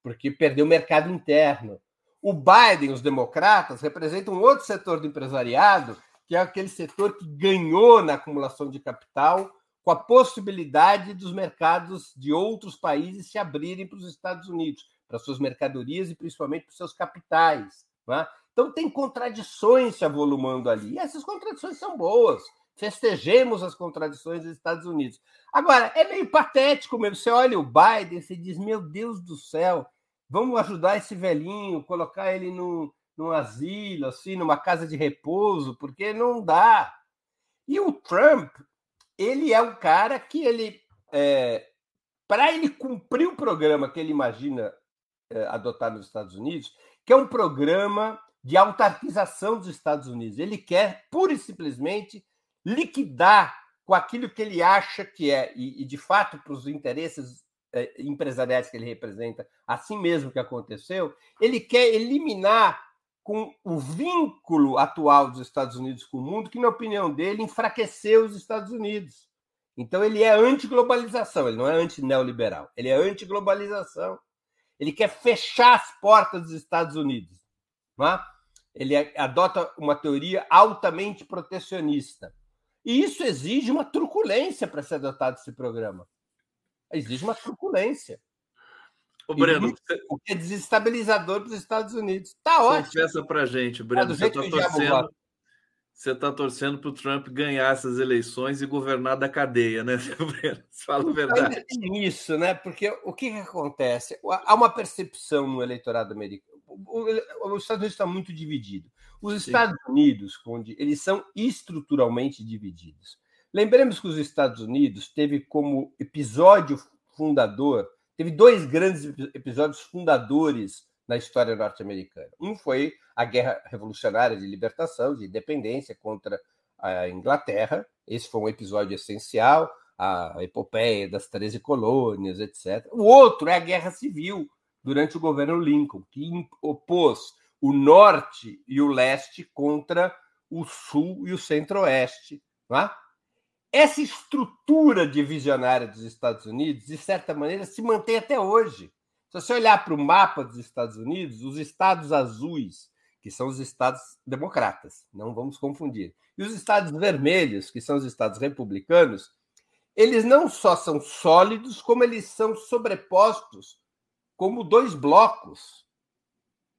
porque perdeu o mercado interno. O Biden, os democratas, representam um outro setor do empresariado, que é aquele setor que ganhou na acumulação de capital com a possibilidade dos mercados de outros países se abrirem para os Estados Unidos, para suas mercadorias e principalmente para os seus capitais. Né? Então, tem contradições se avolumando ali. E essas contradições são boas. Festejemos as contradições dos Estados Unidos. Agora, é meio patético mesmo. Você olha o Biden e diz, meu Deus do céu, vamos ajudar esse velhinho, colocar ele no num asilo, assim, numa casa de repouso, porque não dá. E o Trump, ele é um cara que para ele cumprir o programa que ele imagina adotar nos Estados Unidos, que é um programa de autarquização dos Estados Unidos. Ele quer, pura e simplesmente, liquidar com aquilo que ele acha que é, e de fato, para os interesses empresariais que ele representa, assim mesmo que aconteceu, ele quer eliminar com o vínculo atual dos Estados Unidos com o mundo, que, na opinião dele, enfraqueceu os Estados Unidos. Então, ele é anti-globalização, ele não é anti-neoliberal, ele é anti-globalização. Ele quer fechar as portas dos Estados Unidos. Não é? Ele adota uma teoria altamente protecionista. E isso exige uma truculência para ser adotado esse programa. Exige uma truculência. Ô, Breno, o que é desestabilizador para os Estados Unidos. Tá ótimo. Confessa para a gente, Breno, você está torcendo para o Trump ganhar essas eleições e governar da cadeia, né, Breno? Fala a verdade. Tem isso, né? Porque o que acontece? Há uma percepção no eleitorado americano. Os Estados Unidos estão muito divididos. Os Estados Unidos, eles são estruturalmente divididos. Lembremos que os Estados Unidos teve como episódio fundador, teve dois grandes episódios fundadores na história norte-americana. Um foi a Guerra Revolucionária de Libertação, de Independência contra a Inglaterra. Esse foi um episódio essencial, a epopeia das 13 colônias, etc. O outro é a Guerra Civil, durante o governo Lincoln, que opôs o norte e o leste contra o sul e o centro-oeste. Não é? Essa estrutura divisionária dos Estados Unidos, de certa maneira, se mantém até hoje. Se você olhar para o mapa dos Estados Unidos, os estados azuis, que são os estados democratas, não vamos confundir, e os estados vermelhos, que são os estados republicanos, eles não só são sólidos, como eles são sobrepostos como dois blocos.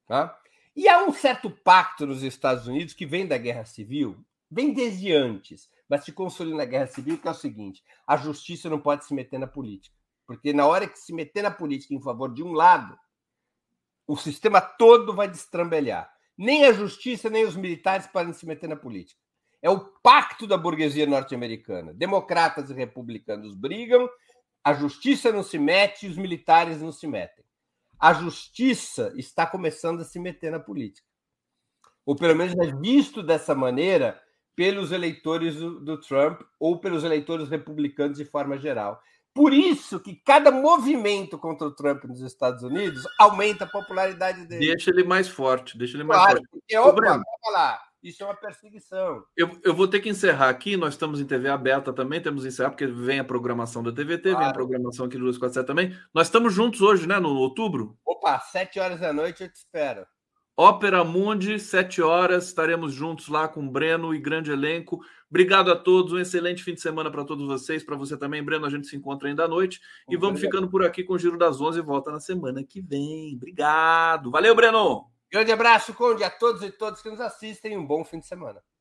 Tá? E há um certo pacto nos Estados Unidos que vem da Guerra Civil, vem desde antes, mas se consolida na Guerra Civil, que é o seguinte: a justiça não pode se meter na política, porque na hora que se meter na política em favor de um lado, o sistema todo vai destrambelhar. Nem a justiça, nem os militares podem se meter na política. É o pacto da burguesia norte-americana. Democratas e republicanos brigam, a justiça não se mete e os militares não se metem. A justiça está começando a se meter na política. Ou pelo menos é visto dessa maneira pelos eleitores do Trump ou pelos eleitores republicanos de forma geral. Por isso que cada movimento contra o Trump nos Estados Unidos aumenta a popularidade dele. Deixa ele mais forte, forte. Porque, isso é uma perseguição. Eu vou ter que encerrar aqui, nós estamos em TV aberta também, temos que encerrar, porque vem a programação da TVT, vem a programação aqui do 247 também. Nós estamos juntos hoje, né, no outubro? 7h eu te espero. Ópera Mundi, 7h, estaremos juntos lá com o Breno e grande elenco. Obrigado a todos, um excelente fim de semana para todos vocês, para você também, Breno, a gente se encontra ainda à noite. E vamos ficando por aqui com o Giro das 11 e volta na semana que vem. Obrigado, valeu, Breno! Grande abraço, Conde, a todos e todas que nos assistem. Um bom fim de semana.